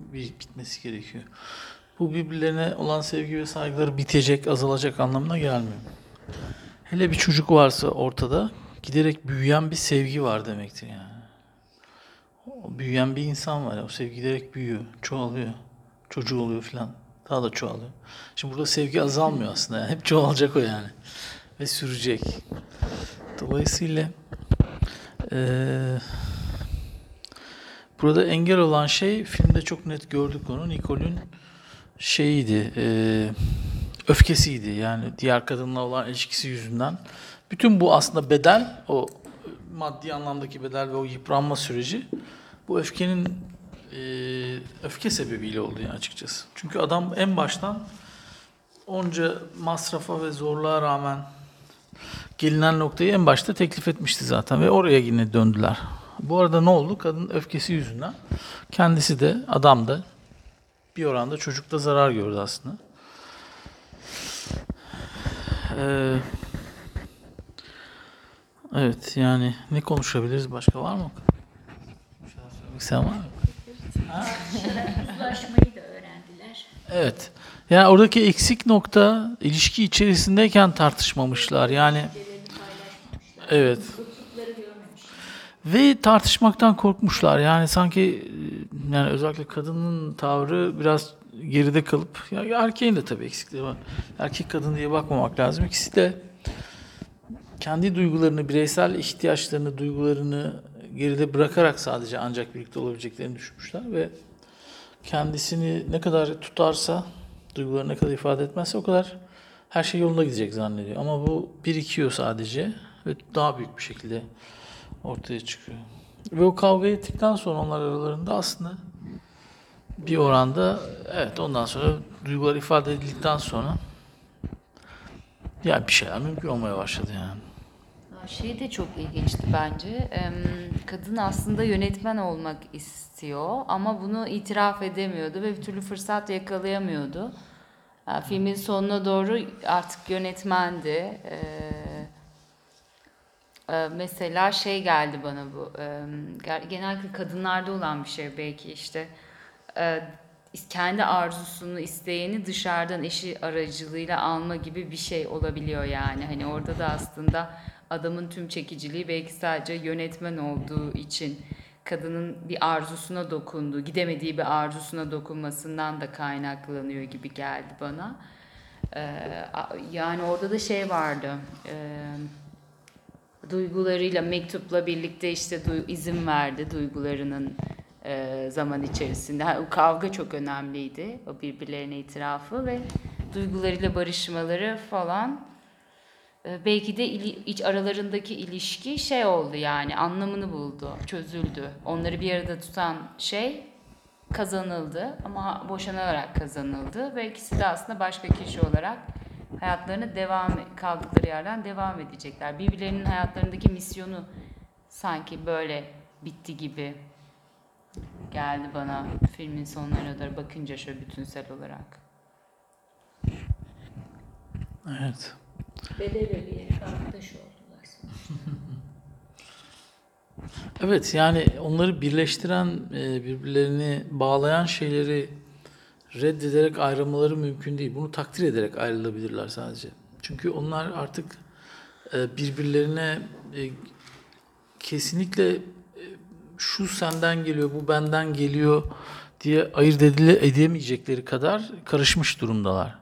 bitmesi gerekiyor. Bu birbirlerine olan sevgi ve saygıları bitecek, azalacak anlamına gelmiyor. Hele bir çocuk varsa ortada giderek büyüyen bir sevgi var demektir O büyüyen bir insan var. O sevgi giderek büyüyor, çoğalıyor. Çocuğu oluyor filan. Daha da çoğalıyor. Şimdi burada sevgi azalmıyor aslında. Hep çoğalacak o ve sürecek. Dolayısıyla burada engel olan şey, filmde çok net gördük onu. Nicole'ün öfkesiydi. Diğer kadınla olan ilişkisi yüzünden. Bütün bu aslında bedel, o maddi anlamdaki bedel ve o yıpranma süreci bu öfkenin öfke sebebiyle oldu açıkçası. Çünkü adam en baştan onca masrafa ve zorluğa rağmen gelinen noktayı en başta teklif etmişti zaten ve oraya yine döndüler. Bu arada ne oldu? Kadının öfkesi yüzünden kendisi de adam da bir oranda çocuk da zarar gördü aslında. Evet, yani ne konuşabiliriz? Başka var mı? Bir şeyler söylemek isteyen var mı? Uzlaşmayı da öğrendiler. Evet. Yani oradaki eksik nokta, ilişki içerisindeyken tartışmamışlar. Yani evet. Ve tartışmaktan korkmuşlar. Yani sanki yani özellikle kadının tavrı biraz geride kalıp, ya erkeğin de tabii eksikliği var. Erkek kadın diye bakmamak lazım. İkisi de kendi duygularını, bireysel ihtiyaçlarını, duygularını geride bırakarak sadece ancak birlikte olabileceklerini düşünmüşler ve kendisini ne kadar tutarsa, duygularını ne kadar ifade etmezse o kadar her şey yoluna gidecek zannediyor. Ama bu birikiyor sadece ve daha büyük bir şekilde ortaya çıkıyor. Ve o kavga ettikten sonra onlar aralarında aslında bir oranda, evet, ondan sonra duygular ifade edildikten sonra yani bir şeyler mümkün olmaya başladı yani. Şey de çok ilginçti bence. Kadın aslında yönetmen olmak istiyor ama bunu itiraf edemiyordu ve bir türlü fırsat yakalayamıyordu. Filmin sonuna doğru artık yönetmendi. Mesela şey geldi bana bu. Genellikle kadınlarda olan bir şey belki işte. Kendi arzusunu, isteğini dışarıdan eşi aracılığıyla alma gibi bir şey olabiliyor yani. Hani orada da aslında adamın tüm çekiciliği belki sadece yönetmen olduğu için kadının bir arzusuna dokunduğu, gidemediği bir arzusuna dokunmasından da kaynaklanıyor gibi geldi bana. Yani orada da şey vardı, duygularıyla, mektupla birlikte işte izin verdi duygularının zaman içerisinde. O kavga çok önemliydi, o birbirlerine itirafı ve duygularıyla barışmaları falan. Belki de iç aralarındaki ilişki şey oldu yani, anlamını buldu, çözüldü. Onları bir arada tutan şey kazanıldı ama boşanarak kazanıldı ve ikisi de aslında başka kişi olarak hayatlarına kaldıkları yerden devam edecekler. Birbirlerinin hayatlarındaki misyonu sanki böyle bitti gibi geldi bana filmin sonlarına da bakınca şöyle bütünsel olarak. Evet. Bedeveliye arkadaş oldular. Evet, yani onları birleştiren, birbirlerini bağlayan şeyleri reddederek ayrılmaları mümkün değil. Bunu takdir ederek ayrılabilirler sadece. Çünkü onlar artık birbirlerine kesinlikle şu senden geliyor, bu benden geliyor diye ayırt edemeyecekleri kadar karışmış durumdalar.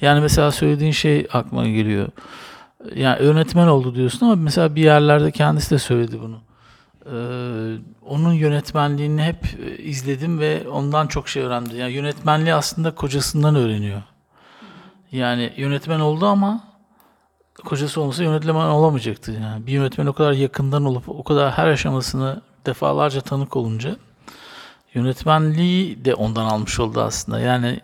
Yani mesela söylediğin şey aklıma geliyor. Yani yönetmen oldu diyorsun ama mesela bir yerlerde kendisi de söyledi bunu. Onun yönetmenliğini hep izledim ve ondan çok şey öğrendim. Yani yönetmenliği aslında kocasından öğreniyor. Yani yönetmen oldu ama kocası olmasa yönetmen olamayacaktı. Yani bir yönetmen o kadar yakından olup o kadar her aşamasını defalarca tanık olunca yönetmenliği de ondan almış oldu aslında. Yani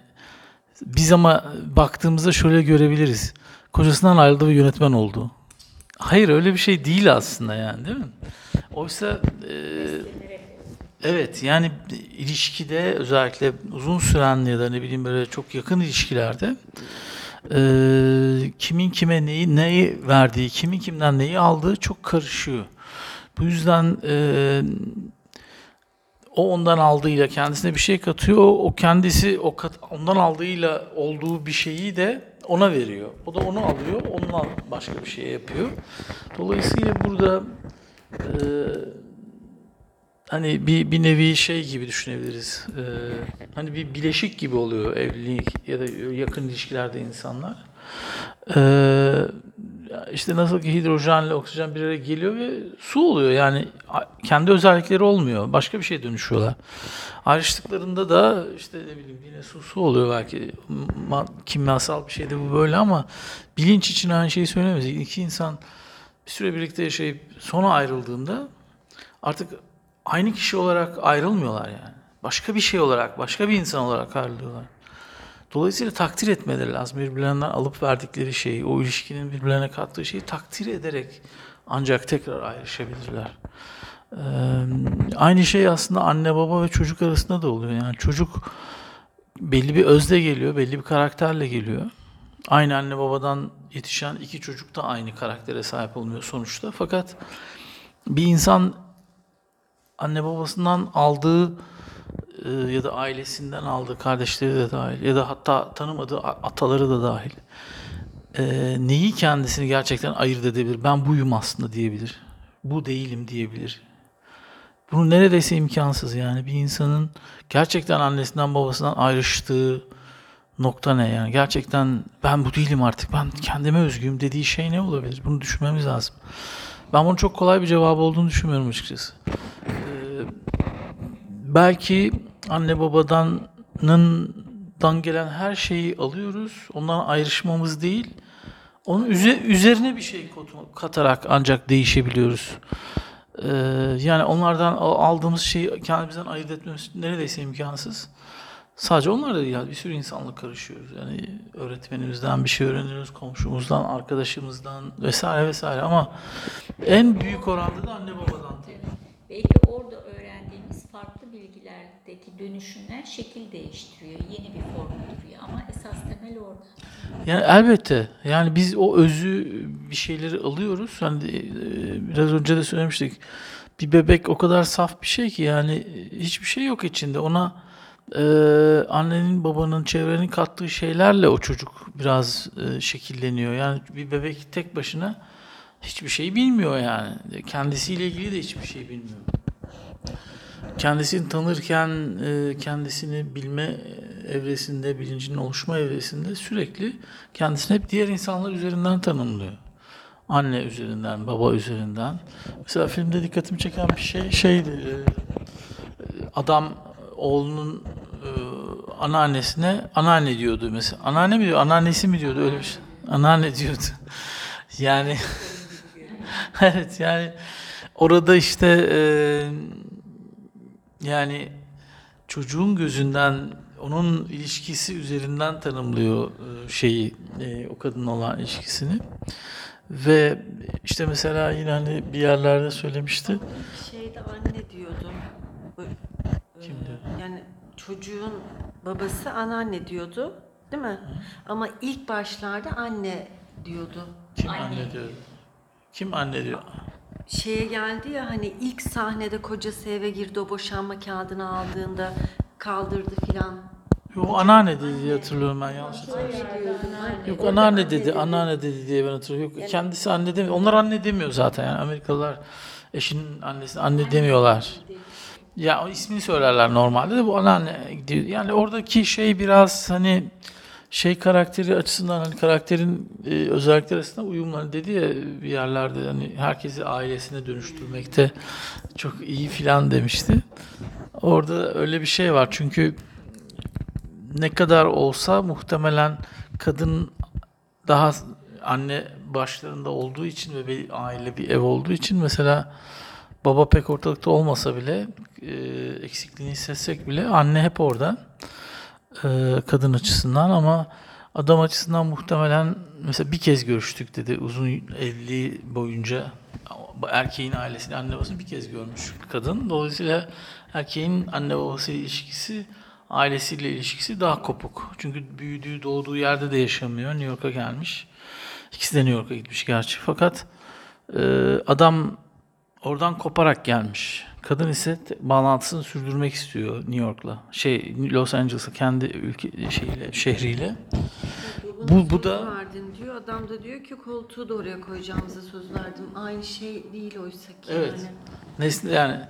biz ama baktığımızda şöyle görebiliriz. Kocasından ayrıldı ve yönetmen oldu. Hayır, öyle bir şey değil aslında yani, değil mi? Oysa evet, yani ilişkide özellikle uzun süren ya da ne bileyim böyle çok yakın ilişkilerde kimin kime neyi verdiği, kimin kimden neyi aldığı çok karışıyor. Bu yüzden o ondan aldığıyla kendisine bir şey katıyor. O kendisi ondan aldığıyla olduğu bir şeyi de ona veriyor. O da onu alıyor, ondan başka bir şey yapıyor. Dolayısıyla burada hani bir nevi şey gibi düşünebiliriz. Hani bir bileşik gibi oluyor evlilik ya da yakın ilişkilerde insanlar. İşte nasıl ki hidrojenle oksijen bir araya geliyor ve su oluyor. Yani kendi özellikleri olmuyor. Başka bir şeye dönüşüyorlar. Ayrıştıklarında da işte ne bileyim yine su oluyor belki. Kimyasal bir şey de bu böyle ama bilinç için aynı şeyi söylemeyiz. İki insan bir süre birlikte yaşayıp sonra ayrıldığında artık aynı kişi olarak ayrılmıyorlar yani. Başka bir şey olarak, başka bir insan olarak ayrılıyorlar. Dolayısıyla takdir etmeleri lazım. Birbirlerinden alıp verdikleri şeyi, o ilişkinin birbirlerine kattığı şeyi takdir ederek ancak tekrar ayrışabilirler. Aynı şey aslında anne baba ve çocuk arasında da oluyor. Yani çocuk belli bir özle geliyor, belli bir karakterle geliyor. Aynı anne babadan yetişen iki çocuk da aynı karaktere sahip olmuyor sonuçta. Fakat bir insan anne babasından aldığı ya da ailesinden aldığı, kardeşleri de dahil ya da hatta tanımadığı ataları da dahil, neyi kendisini gerçekten ayırt edebilir? Ben buyum aslında diyebilir. Bu değilim diyebilir. Bunu neredeyse imkansız yani. Bir insanın gerçekten annesinden babasından ayrıştığı nokta ne yani? Gerçekten ben bu değilim artık, ben kendime özgüyüm dediği şey ne olabilir? Bunu düşünmemiz lazım. Ben bunun çok kolay bir cevabı olduğunu düşünmüyorum açıkçası. Belki anne babadan gelen her şeyi alıyoruz. Ondan ayrışmamız değil, onun üzerine bir şey katarak ancak değişebiliyoruz. Yani onlardan aldığımız şeyi kendimizden ayırt etmemiz neredeyse imkansız. Sadece onlar da değil, bir sürü insanla karışıyoruz. Yani öğretmenimizden bir şey öğreniyoruz, komşumuzdan, arkadaşımızdan vesaire vesaire, ama en büyük oranda da anne babadan. Belki orada öğrendiğimiz farklı bilgilerdeki dönüşümler şekil değiştiriyor, yeni bir form duruyor ama esas temel orada. Yani elbette, yani biz o özü, bir şeyleri alıyoruz. Hani biraz önce de söylemiştik, bir bebek o kadar saf bir şey ki yani hiçbir şey yok içinde. Ona annenin, babanın, çevrenin kattığı şeylerle o çocuk biraz şekilleniyor. Yani bir bebek tek başına hiçbir şey bilmiyor yani. Kendisiyle ilgili de hiçbir şey bilmiyor. Kendisini tanırken kendisini bilme evresinde, bilincinin oluşma evresinde sürekli kendisini hep diğer insanlar üzerinden tanımlıyor. Anne üzerinden, baba üzerinden. Mesela filmde dikkatimi çeken bir şey şeydi. Adam oğlunun anneannesine anneanne diyordu mesela. Anneanne mi diyor, anneannesi mi diyordu, öyle bir şey. Anneanne diyordu. Yani evet, yani orada işte yani çocuğun gözünden, onun ilişkisi üzerinden tanımlıyor şeyi, o kadınla olan ilişkisini. Ve işte mesela yine hani bir yerlerde söylemişti. Şeyde anne diyordu. Kim diyor? Yani çocuğun babası anneanne diyordu, değil mi? Hı. Ama ilk başlarda anne diyordu. Kim anne diyor? Kim anne diyor? Şeye geldi ya, hani ilk sahnede kocası eve girdi, o boşanma kağıdını aldığında kaldırdı filan. Yok, anneanne dedi diye hatırlıyorum ben, yanlış hatırlıyorum. Yok, anneanne dedi, anneanne dedi diye ben hatırlıyorum. Yok, kendisi anne demiyor. Onlar anne demiyor zaten yani, Amerikalılar eşinin annesine anne demiyorlar. Ya ismini söylerler normalde de, bu anneanne diyor. Yani oradaki şey biraz hani şey karakteri açısından, hani karakterin özellikleri arasında uyumları dedi ya bir yerlerde, hani herkesi ailesine dönüştürmekte çok iyi filan demişti. Orada öyle bir şey var çünkü ne kadar olsa muhtemelen kadın daha anne başlarında olduğu için ve bir aile, bir ev olduğu için, mesela baba pek ortalıkta olmasa bile eksikliğini hissetsek bile anne hep orada. Kadın açısından, ama adam açısından muhtemelen mesela bir kez görüştük dedi. Uzun evliliği boyunca erkeğin ailesini, anne babasını bir kez görmüş kadın. Dolayısıyla erkeğin anne babasıyla ilişkisi, ailesiyle ilişkisi daha kopuk. Çünkü büyüdüğü, doğduğu yerde de yaşamıyor. New York'a gelmiş. İkisi de New York'a gitmiş gerçi. Fakat adam oradan koparak gelmiş. Kadın ise bağlantısını sürdürmek istiyor New York'la. Los Angeles'a, kendi ülke şehriyle. Bu da verdin diyor. Adam da diyor ki koltuğu da oraya koyacağımıza söz verdim. Aynı şey değil oysa ki. Evet. Yani. Nesli yani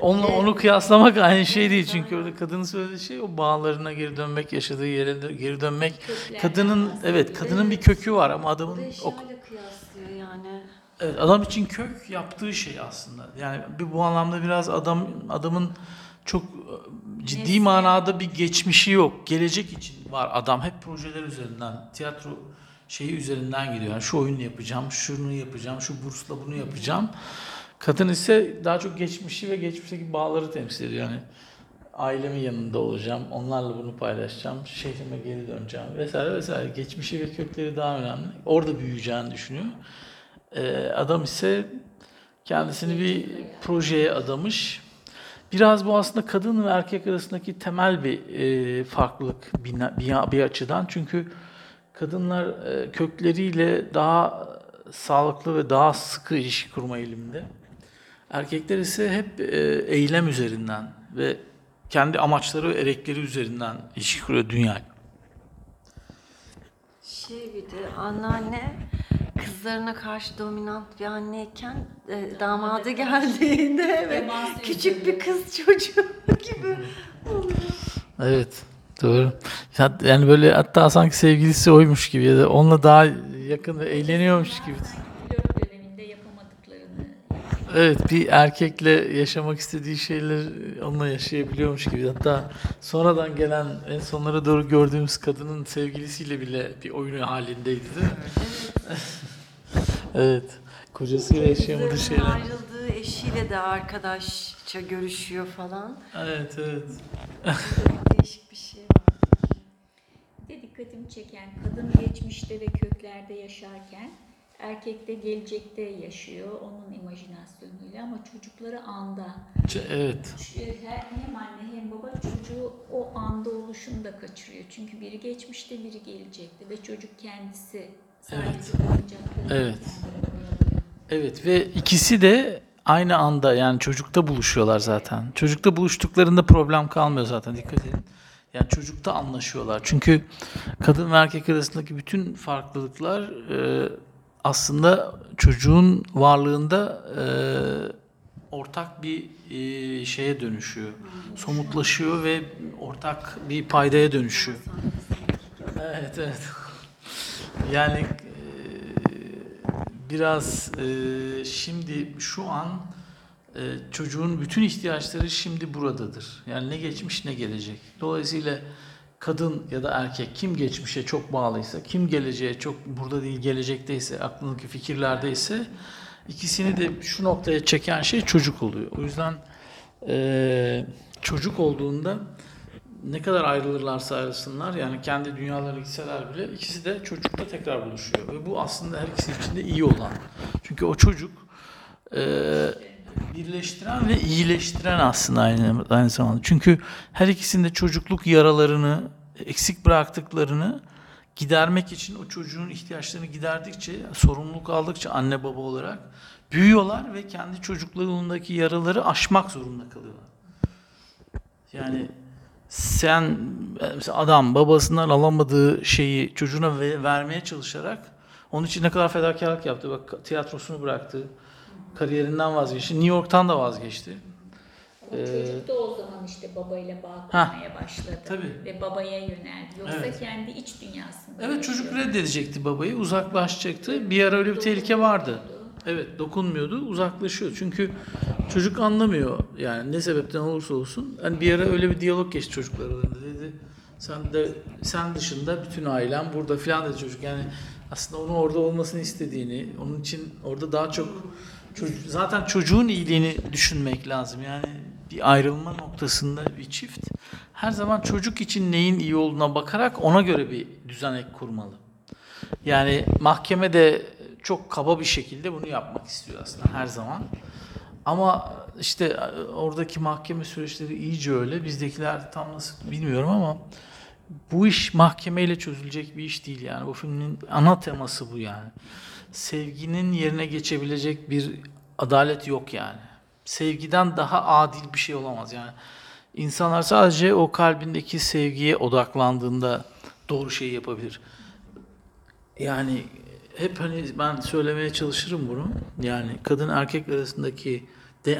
onu kıyaslamak aynı şey değil. Çünkü orada kadının söylediği şey, o bağlarına geri dönmek, yaşadığı yere geri dönmek. Kadının bir kökü var ama adamın kıyaslıyor yani. Evet, adam için kök yaptığı şey aslında. Yani bu anlamda biraz adamın çok ciddi manada bir geçmişi yok. Gelecek için var adam. Hep projeler üzerinden, tiyatro şeyi üzerinden gidiyor. Yani şu oyunu yapacağım, şunu yapacağım, şu bursla bunu yapacağım. Kadın ise daha çok geçmişi ve geçmişteki bağları temsil ediyor. Yani ailemin yanında olacağım, onlarla bunu paylaşacağım, şehrime geri döneceğim vesaire vesaire. Geçmişi ve kökleri daha önemli. Orada büyüyeceğini düşünüyor. Adam ise kendisini bir projeye adamış. Biraz bu aslında kadın ve erkek arasındaki temel bir farklılık bir açıdan. Çünkü kadınlar kökleriyle daha sağlıklı ve daha sıkı ilişki kurma eğiliminde. Erkekler ise hep eylem üzerinden ve kendi amaçları ve erekleri üzerinden ilişki kuruyor dünyayla. Bir de anneanne kızlarına karşı dominant bir anneyken damadı geldiğinde ve küçük bir kız çocuğu gibi oluyor. Evet, doğru. Yani böyle hatta sanki sevgilisi oymuş gibi ya da onunla daha yakın ve eğleniyormuş gibi. Döneminde yapamadıklarını. Evet, bir erkekle yaşamak istediği şeyler onunla yaşayabiliyormuş gibi. Hatta sonradan gelen, en sonlara doğru gördüğümüz kadının sevgilisiyle bile bir oyun halindeydi. Evet. Evet. Kocasıyla yaşayamadığı şeyler. Ayrıldığı eşiyle de arkadaşça görüşüyor falan. Evet, evet. Değişik bir şey var. Bir de dikkatimi çeken, kadın geçmişte ve köklerde yaşarken erkek de gelecekte yaşıyor onun imajinasyonuyla ama çocukları anda. Evet. Hem anne hem baba çocuğu o anda oluşunu da kaçırıyor. Çünkü biri geçmişte biri gelecekte ve çocuk kendisi sadece olacakları. Evet. Evet ve ikisi de aynı anda yani çocukta buluşuyorlar zaten. Çocukta buluştuklarında problem kalmıyor zaten, dikkat edin. Yani çocukta anlaşıyorlar. Çünkü kadın ve erkek arasındaki bütün farklılıklar aslında çocuğun varlığında ortak bir şeye dönüşüyor. Somutlaşıyor ve ortak bir paydaya dönüşüyor. Evet, evet. Yani biraz şimdi şu an çocuğun bütün ihtiyaçları şimdi buradadır. Yani ne geçmiş ne gelecek. Dolayısıyla kadın ya da erkek kim geçmişe çok bağlıysa, kim geleceğe çok burada değil gelecekteyse, aklındaki fikirlerdeyse ikisini de şu noktaya çeken şey çocuk oluyor. O yüzden çocuk olduğunda ne kadar ayrılırlarsa ayrılsınlar yani kendi dünyalarına gitseler bile ikisi de çocukta tekrar buluşuyor. Ve bu aslında her ikisi için de iyi olan. Çünkü o çocuk birleştiren ve iyileştiren aslında aynı zamanda. Çünkü her ikisinde çocukluk yaralarını, eksik bıraktıklarını gidermek için o çocuğun ihtiyaçlarını giderdikçe, sorumluluk aldıkça anne baba olarak büyüyorlar ve kendi çocukluğundaki yaraları aşmak zorunda kalıyorlar. Yani sen mesela adam babasından alamadığı şeyi çocuğuna vermeye çalışarak onun için ne kadar fedakarlık yaptı. Bak tiyatrosunu bıraktı. Kariyerinden vazgeçti. New York'tan da vazgeçti. Çocuk da o zaman işte babayla bağ kurmaya başladı. Tabii. Ve babaya yöneldi. Yoksa evet. Kendi iç dünyasında. Evet yaşıyordu. Çocuk reddedecekti babayı. Uzaklaşacaktı. Bir ara öyle bir tehlike vardı. Evet dokunmuyordu. Uzaklaşıyor. Çünkü çocuk anlamıyor. Yani ne sebepten olursa olsun. Hani bir ara öyle bir diyalog geçti çocuklar arasında. Dedi sen dışında bütün ailem burada filan dedi çocuk. Yani aslında onun orada olmasını istediğini, onun için orada daha çok zaten çocuğun iyiliğini düşünmek lazım. Yani bir ayrılma noktasında bir çift her zaman çocuk için neyin iyi olduğuna bakarak ona göre bir düzenek kurmalı. Yani mahkeme de çok kaba bir şekilde bunu yapmak istiyor aslında her zaman. Ama işte oradaki mahkeme süreçleri iyice öyle. Bizdekiler tam nasıl bilmiyorum ama bu iş mahkemeyle çözülecek bir iş değil yani. Bu filmin ana teması bu yani. Sevginin yerine geçebilecek bir adalet yok yani. Sevgiden daha adil bir şey olamaz yani. İnsanlar sadece o kalbindeki sevgiye odaklandığında doğru şeyi yapabilir. Yani hep hani ben söylemeye çalışırım bunu. Yani kadın erkek arasındaki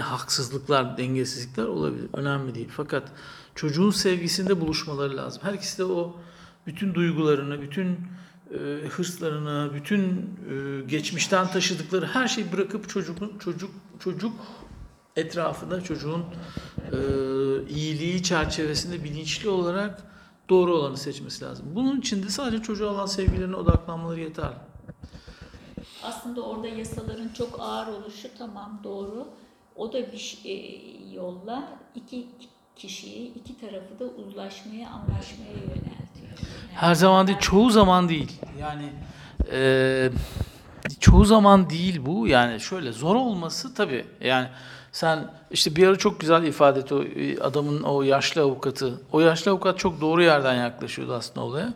haksızlıklar, dengesizlikler olabilir. Önemli değil. Fakat çocuğun sevgisinde buluşmaları lazım. Her ikisi de o bütün duygularını, bütün hırslarını, bütün geçmişten taşıdıkları her şeyi bırakıp çocuk etrafında çocuğun iyiliği çerçevesinde bilinçli olarak doğru olanı seçmesi lazım. Bunun için de sadece çocuğa olan sevgilerine odaklanmaları yeterli. Aslında orada yasaların çok ağır oluşu tamam doğru. O da bir yolla iki kişiyi, iki tarafı da uzlaşmaya, anlaşmaya yöneltiyor. Her zaman değil, çoğu zaman değil. Yani çoğu zaman değil bu. Yani şöyle zor olması tabii. Yani sen işte bir ara çok güzel ifade etti o adamın o yaşlı avukatı. O yaşlı avukat çok doğru yerden yaklaşıyordu aslında olaya.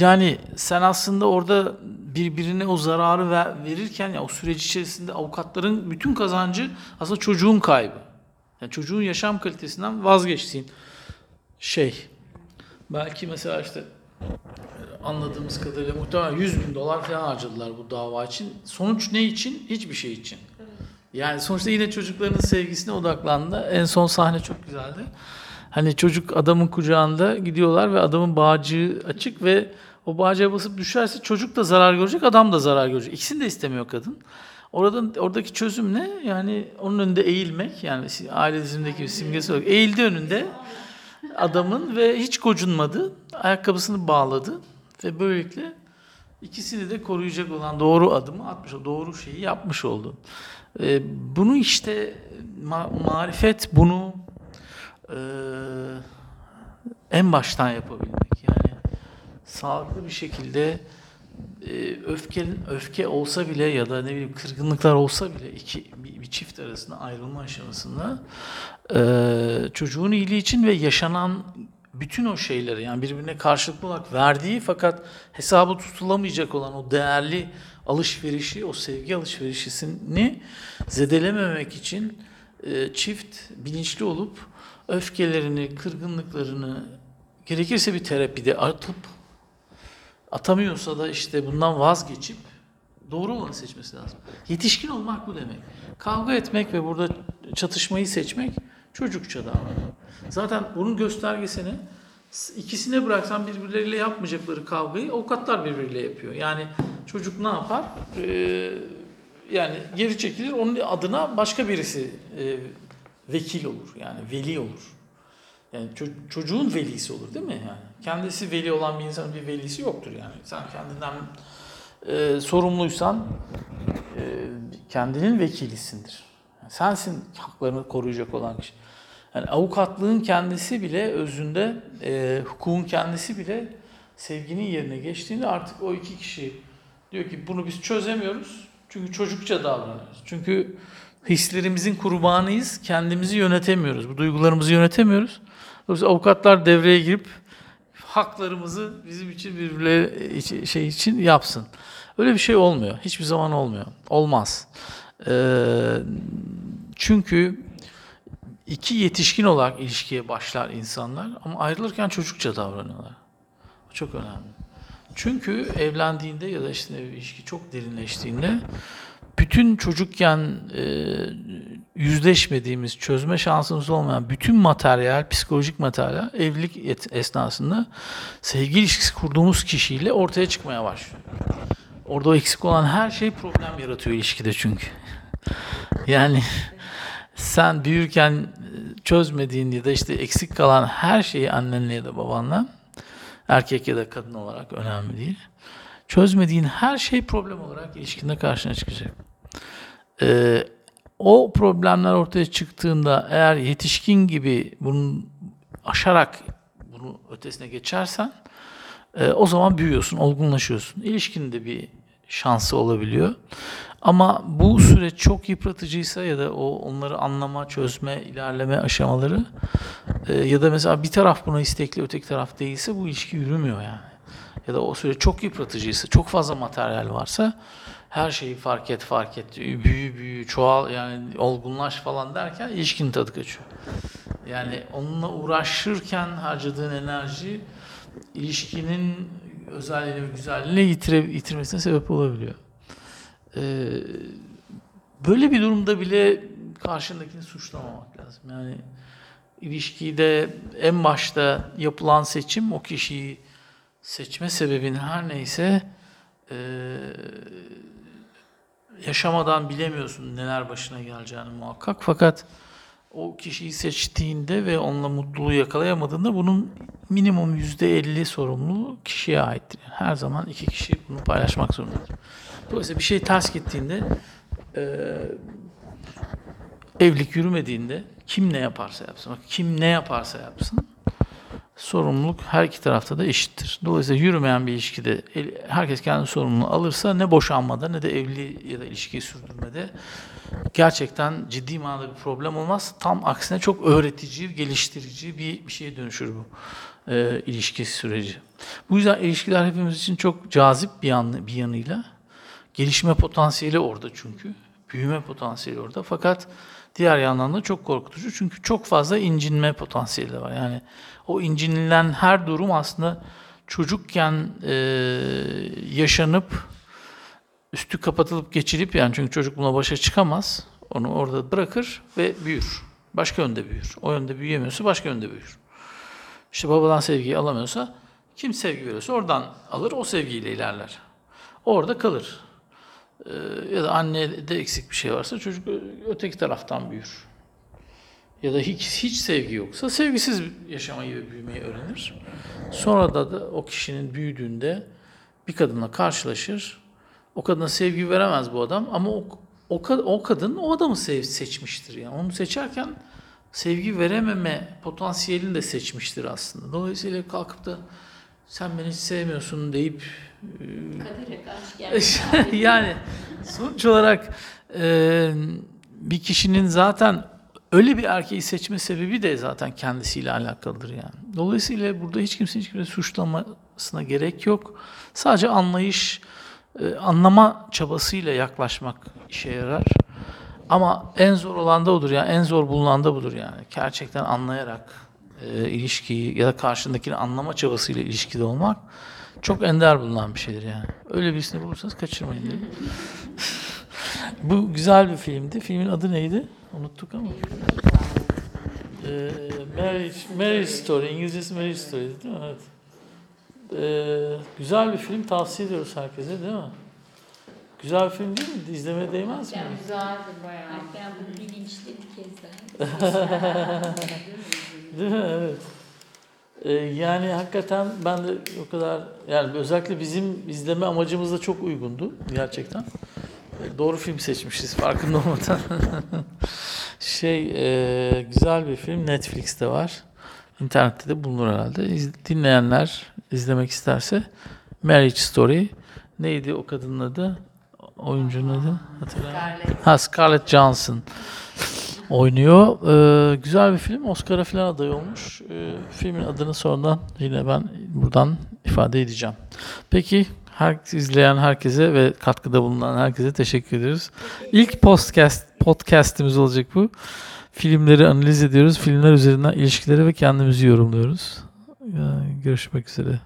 Yani sen aslında orada birbirine o zararı verirken ya o süreç içerisinde avukatların bütün kazancı aslında çocuğun kaybı. Yani çocuğun yaşam kalitesinden vazgeçtiğin şey. Belki mesela işte anladığımız kadarıyla muhtemelen $100.000 falan harcadılar bu dava için. Sonuç ne için? Hiçbir şey için. Yani sonuçta yine çocukların sevgisine odaklandı. En son sahne çok güzeldi. Hani çocuk adamın kucağında gidiyorlar ve adamın bağcığı açık ve o bağcığa basıp düşerse çocuk da zarar görecek, adam da zarar görecek. İkisini de istemiyor kadın. Oradaki çözüm ne? Yani onun önünde eğilmek. Yani ailesindeki bir simgesi olarak eğildi önünde adamın ve hiç gocunmadı. Ayakkabısını bağladı ve böylelikle ikisini de koruyacak olan doğru adımı atmış oldu. Doğru şeyi yapmış oldu. Bunu işte marifet bunu en baştan yapabilmek. Yani sağlıklı bir şekilde öfke olsa bile ya da ne bileyim kırgınlıklar olsa bile bir çift arasında ayrılma aşamasında çocuğun iyiliği için ve yaşanan bütün o şeyleri yani birbirine karşılıklı olarak verdiği fakat hesabı tutulamayacak olan o değerli alışverişi, o sevgi alışverişini zedelememek için çift bilinçli olup öfkelerini, kırgınlıklarını gerekirse bir terapide atıp atamıyorsa da işte bundan vazgeçip doğru olanı seçmesi lazım. Yetişkin olmak bu demek. Kavga etmek ve burada çatışmayı seçmek çocukça davranmak. Zaten bunun göstergesini ikisine bıraksan birbirleriyle yapmayacakları kavgayı avukatlar birbirleriyle yapıyor. Yani çocuk ne yapar? Yani geri çekilir. Onun adına başka birisi vekil olur. Yani veli olur. Yani çocuğun velisi olur değil mi? Yani kendisi veli olan bir insanın bir velisi yoktur yani. Sen kendinden sorumluysan kendinin vekilisindir. Yani sensin haklarını koruyacak olan kişi. Yani avukatlığın kendisi bile özünde hukukun kendisi bile sevginin yerine geçtiğinde artık o iki kişi diyor ki bunu biz çözemiyoruz. Çünkü çocukça davranıyoruz. Çünkü hislerimizin kurbanıyız. Kendimizi yönetemiyoruz. Bu duygularımızı yönetemiyoruz. Dolayısıyla avukatlar devreye girip haklarımızı bizim için birbirleri şey için yapsın. Öyle bir şey olmuyor. Hiçbir zaman olmuyor. Olmaz. Çünkü iki yetişkin olarak ilişkiye başlar insanlar ama ayrılırken çocukça davranıyorlar. Bu çok önemli. Çünkü evlendiğinde ya da işte ilişki çok derinleştiğinde bütün çocukken yüzleşmediğimiz, çözme şansımız olmayan bütün materyal, psikolojik materyal evlilik esnasında sevgi ilişkisi kurduğumuz kişiyle ortaya çıkmaya başlıyor. Orada o eksik olan her şey problem yaratıyor ilişkide çünkü. Yani sen büyürken çözmediğin ya da işte eksik kalan her şeyi annenle ya da babanla, erkek ya da kadın olarak önemli değil. Çözmediğin her şey problem olarak ilişkinde karşına çıkacak. O problemler ortaya çıktığında eğer yetişkin gibi bunu aşarak bunu ötesine geçersen o zaman büyüyorsun, olgunlaşıyorsun. İlişkinin de bir şansı olabiliyor. Ama bu süreç çok yıpratıcıysa ya da onları anlama, çözme, ilerleme aşamaları ya da mesela bir taraf buna istekli, öteki taraf değilse bu ilişki yürümüyor yani. Ya da o süreç çok yıpratıcıysa, çok fazla materyal varsa her şeyi fark et, büyü, çoğal yani olgunlaş falan derken ilişkinin tadı kaçıyor. Yani onunla uğraşırken harcadığın enerji ilişkinin özelliğini ve güzelliğini yitirmesine sebep olabiliyor. Böyle bir durumda bile karşındakini suçlamamak lazım. Yani ilişkide en başta yapılan seçim o kişiyi seçme sebebin her neyse yaşamadan bilemiyorsun neler başına geleceğini muhakkak. Fakat o kişiyi seçtiğinde ve onunla mutluluğu yakalayamadığında bunun minimum %50 sorumluluğu kişiye aittir. Yani her zaman iki kişi bunu paylaşmak zorundadır. Dolayısıyla bir şey ters gittiğinde, evlilik yürümediğinde kim ne yaparsa yapsın sorumluluk her iki tarafta da eşittir. Dolayısıyla yürümeyen bir ilişkide herkes kendi sorumluluğunu alırsa ne boşanmada ne de evli ya da ilişkiyi sürdürmede gerçekten ciddi manada bir problem olmaz. Tam aksine çok öğretici, geliştirici bir şeye dönüşür bu. ilişki süreci. Bu yüzden ilişkiler hepimiz için çok cazip bir yanıyla. Gelişme potansiyeli orada çünkü. Büyüme potansiyeli orada. Fakat diğer yandan da çok korkutucu. Çünkü çok fazla incinme potansiyeli de var. Yani o incinilen her durum aslında çocukken yaşanıp üstü kapatılıp geçilip, yani çünkü çocuk buna başa çıkamaz. Onu orada bırakır ve büyür. Başka yönde büyür. O yönde büyüyemiyorsa başka yönde büyür. İşte babadan sevgiyi alamıyorsa kim sevgi veriyorsa oradan alır, o sevgiyle ilerler. Orada kalır. Ya da annede eksik bir şey varsa çocuk öteki taraftan büyür. Ya da hiç sevgi yoksa sevgisiz yaşamayı ve büyümeyi öğrenir. Sonra da o kişinin büyüdüğünde bir kadınla karşılaşır. O kadına sevgi veremez bu adam ama o kadın o adamı seçmiştir. Yani onu seçerken sevgi verememe potansiyelini de seçmiştir aslında. Dolayısıyla kalkıp da sen beni hiç sevmiyorsun deyip yani sonuç olarak bir kişinin zaten öyle bir erkeği seçme sebebi de zaten kendisiyle alakalıdır yani. Dolayısıyla burada hiç kimse suçlamasına gerek yok. Sadece anlama çabasıyla yaklaşmak işe yarar. Ama en zor olan da odur yani, en zor bulunan da budur yani. Gerçekten anlayarak ilişkiyi ya da karşındakini anlama çabasıyla ilişkide olmak çok ender bulunan bir şeydir yani. Öyle birisini bulursanız kaçırmayın diye. Bu güzel bir filmdi. Filmin adı neydi? Unuttuk ama. Marriage Story. İngilizcesi Marriage Story değil mi? Evet. Güzel bir film, tavsiye ediyoruz herkese değil mi? Güzel bir film değil mi? İzlemeye değmez mi? Güzeldi bayağı. Hatta bu bilinçli bir kez. Değil mi? Evet. Yani hakikaten ben de o kadar, yani özellikle bizim izleme amacımıza çok uygundu gerçekten. Doğru film seçmişiz farkında olmadan. Güzel bir film, Netflix'te var. İnternette de bulunur herhalde. Dinleyenler izlemek isterse Marriage Story. Neydi o kadının adı? Oyuncunun adı? Hatırlayamadım. Scarlett Johansson. Oynuyor. Güzel bir film. Oscar'a falan aday olmuş. Filmin adını sonradan yine ben buradan ifade edeceğim. Peki izleyen herkese ve katkıda bulunan herkese teşekkür ederiz. İlk podcast'imiz olacak bu. Filmleri analiz ediyoruz. Filmler üzerinden ilişkileri ve kendimizi yorumluyoruz. Görüşmek üzere.